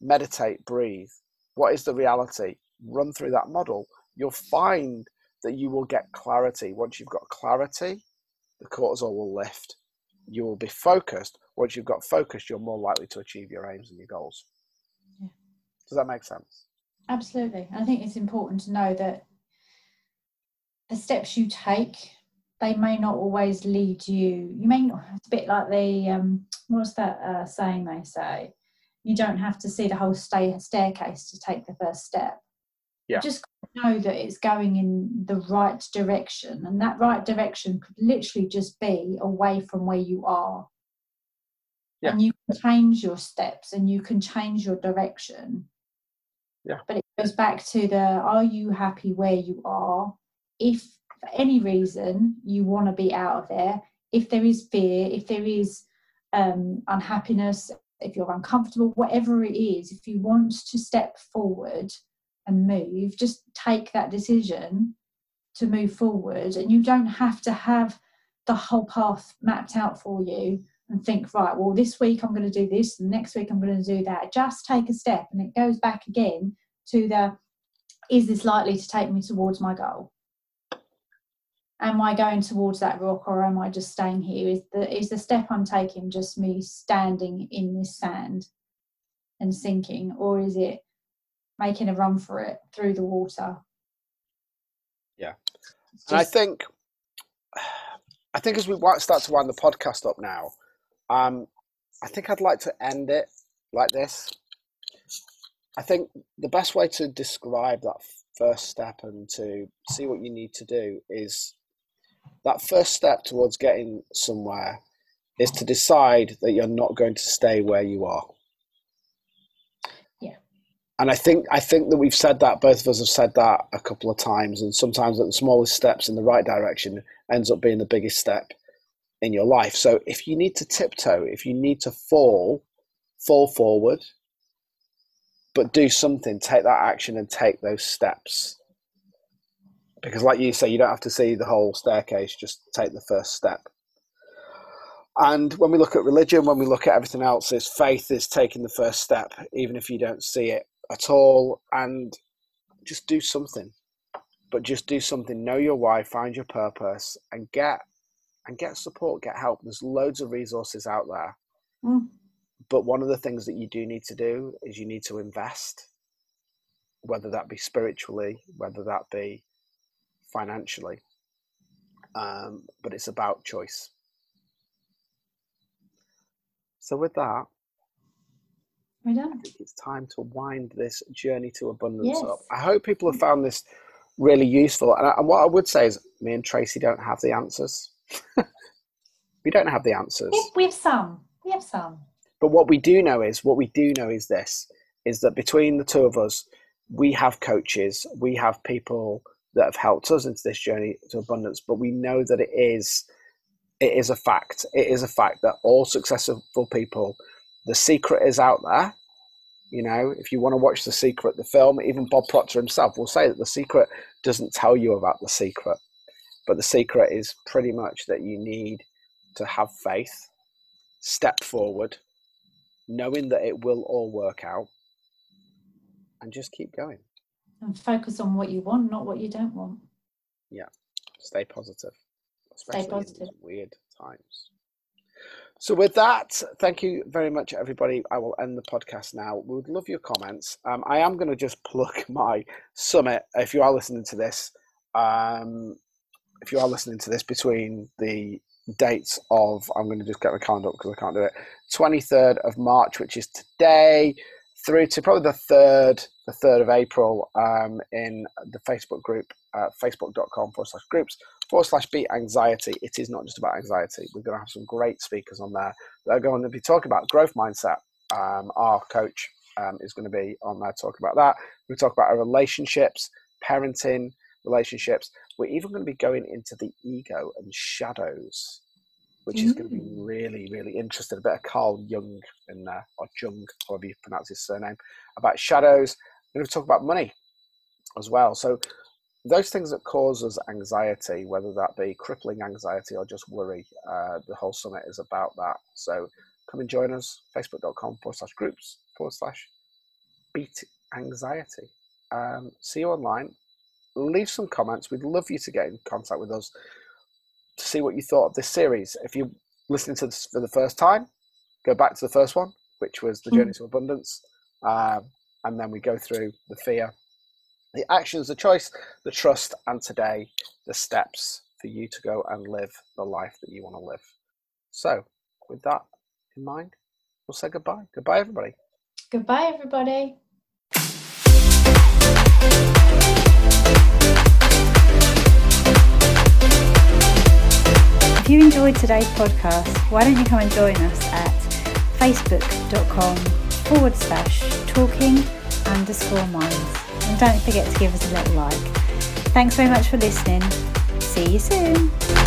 meditate, breathe, what is the reality? run through that model, you'll find that you will get clarity. Once you've got clarity, the cortisol will lift. You will be focused. Once you've got focused, you're more likely to achieve your aims and your goals. Yeah. Does that make sense? Absolutely. I think it's important to know that the steps you take, they may not always lead you. You may not. It's a bit like the, um, what's that uh, saying they say? You don't have to see the whole stay, staircase to take the first step. Yeah. Just know that it's going in the right direction, and that right direction could literally just be away from where you are. Yeah. And you can change your steps and you can change your direction. Yeah. But it goes back to the, are you happy where you are? If for any reason you want to be out of there, if there is fear, if there is um, unhappiness, if you're uncomfortable, whatever it is, if you want to step forward and move, just take that decision to move forward. And you don't have to have the whole path mapped out for you and think, right, well, this week I'm going to do this and next week I'm going to do that. Just take a step. And it goes back again to the, is this likely to take me towards my goal? Am I going towards that rock, or am I just staying here? Is the, is the step I'm taking just me standing in this sand and sinking, or is it making a run for it through the water? Yeah. Just, and I think, I think as we start to wind the podcast up now, um, I think I'd like to end it like this. I think the best way to describe that first step and to see what you need to do is that first step towards getting somewhere is to decide that you're not going to stay where you are. And I think I think that we've said that, both of us have said that a couple of times, and sometimes that the smallest steps in the right direction ends up being the biggest step in your life. So if you need to tiptoe, if you need to fall, fall forward, but do something, take that action and take those steps. Because like you say, you don't have to see the whole staircase, just take the first step. And when we look at religion, when we look at everything else, is faith is taking the first step, even if you don't see it at all, and just do something. But just do something. Know your why, find your purpose, and get and get support, get help. There's loads of resources out there. Mm. But one of the things that you do need to do is you need to invest, whether that be spiritually, whether that be financially. Um, but it's about choice. So with that, we're done. I think it's time to wind this Journey to Abundance yes. up. I hope people have found this really useful. And, I, and what I would say is, me and Tracy don't have the answers. We don't have the answers. We have some. We have some. But what we do know is, what we do know is this, is that between the two of us, we have coaches, we have people that have helped us into this Journey to Abundance, but we know that it is... It is a fact. It is a fact that all successful people, The Secret is out there. You know, if you want to watch The Secret, the film, even Bob Proctor himself will say that The Secret doesn't tell you about The Secret. But The Secret is pretty much that you need to have faith, step forward, knowing that it will all work out, and just keep going. And focus on what you want, not what you don't want. Yeah. Stay positive. Especially in these weird times. So with that, thank you very much, everybody. I will end the podcast now. We would love your comments. Um, I am going to just plug my summit. If you are listening to this, um, if you are listening to this between the dates of, I'm going to just get my calendar up because I can't do it, twenty-third of March, which is today, through to probably the third, the third of April, um, in the Facebook group, uh, facebook.com forward slash groups forward slash beat anxiety. It is not just about anxiety. We're going to have some great speakers on there that are going to be talking about growth mindset. Um, our coach um, is going to be on there talking about that. We talk about our relationships, parenting, relationships. We're even going to be going into the ego and shadows, which is going to be really, really interesting. A bit of Carl Jung in there, or Jung, however you pronounce his surname, about shadows. We're going to talk about money as well. So those things that cause us anxiety, whether that be crippling anxiety or just worry, uh, the whole summit is about that. So come and join us, facebook.com forward slash groups forward slash beat anxiety. um, see you online. Leave some comments. We'd love you to get in contact with us to see what you thought of this series. If you're listening to this for the first time, go back to the first one, which was the Journey to Abundance. Um, and then we go through the fear, the actions, the choice, the trust, and today, the steps for you to go and live the life that you want to live. So with that in mind, we'll say goodbye. Goodbye, everybody. Goodbye, everybody. If you enjoyed today's podcast, why don't you come and join us at facebook.com forward slash talking underscore minds. And don't forget to give us a little like. Thanks very much for listening. See you soon.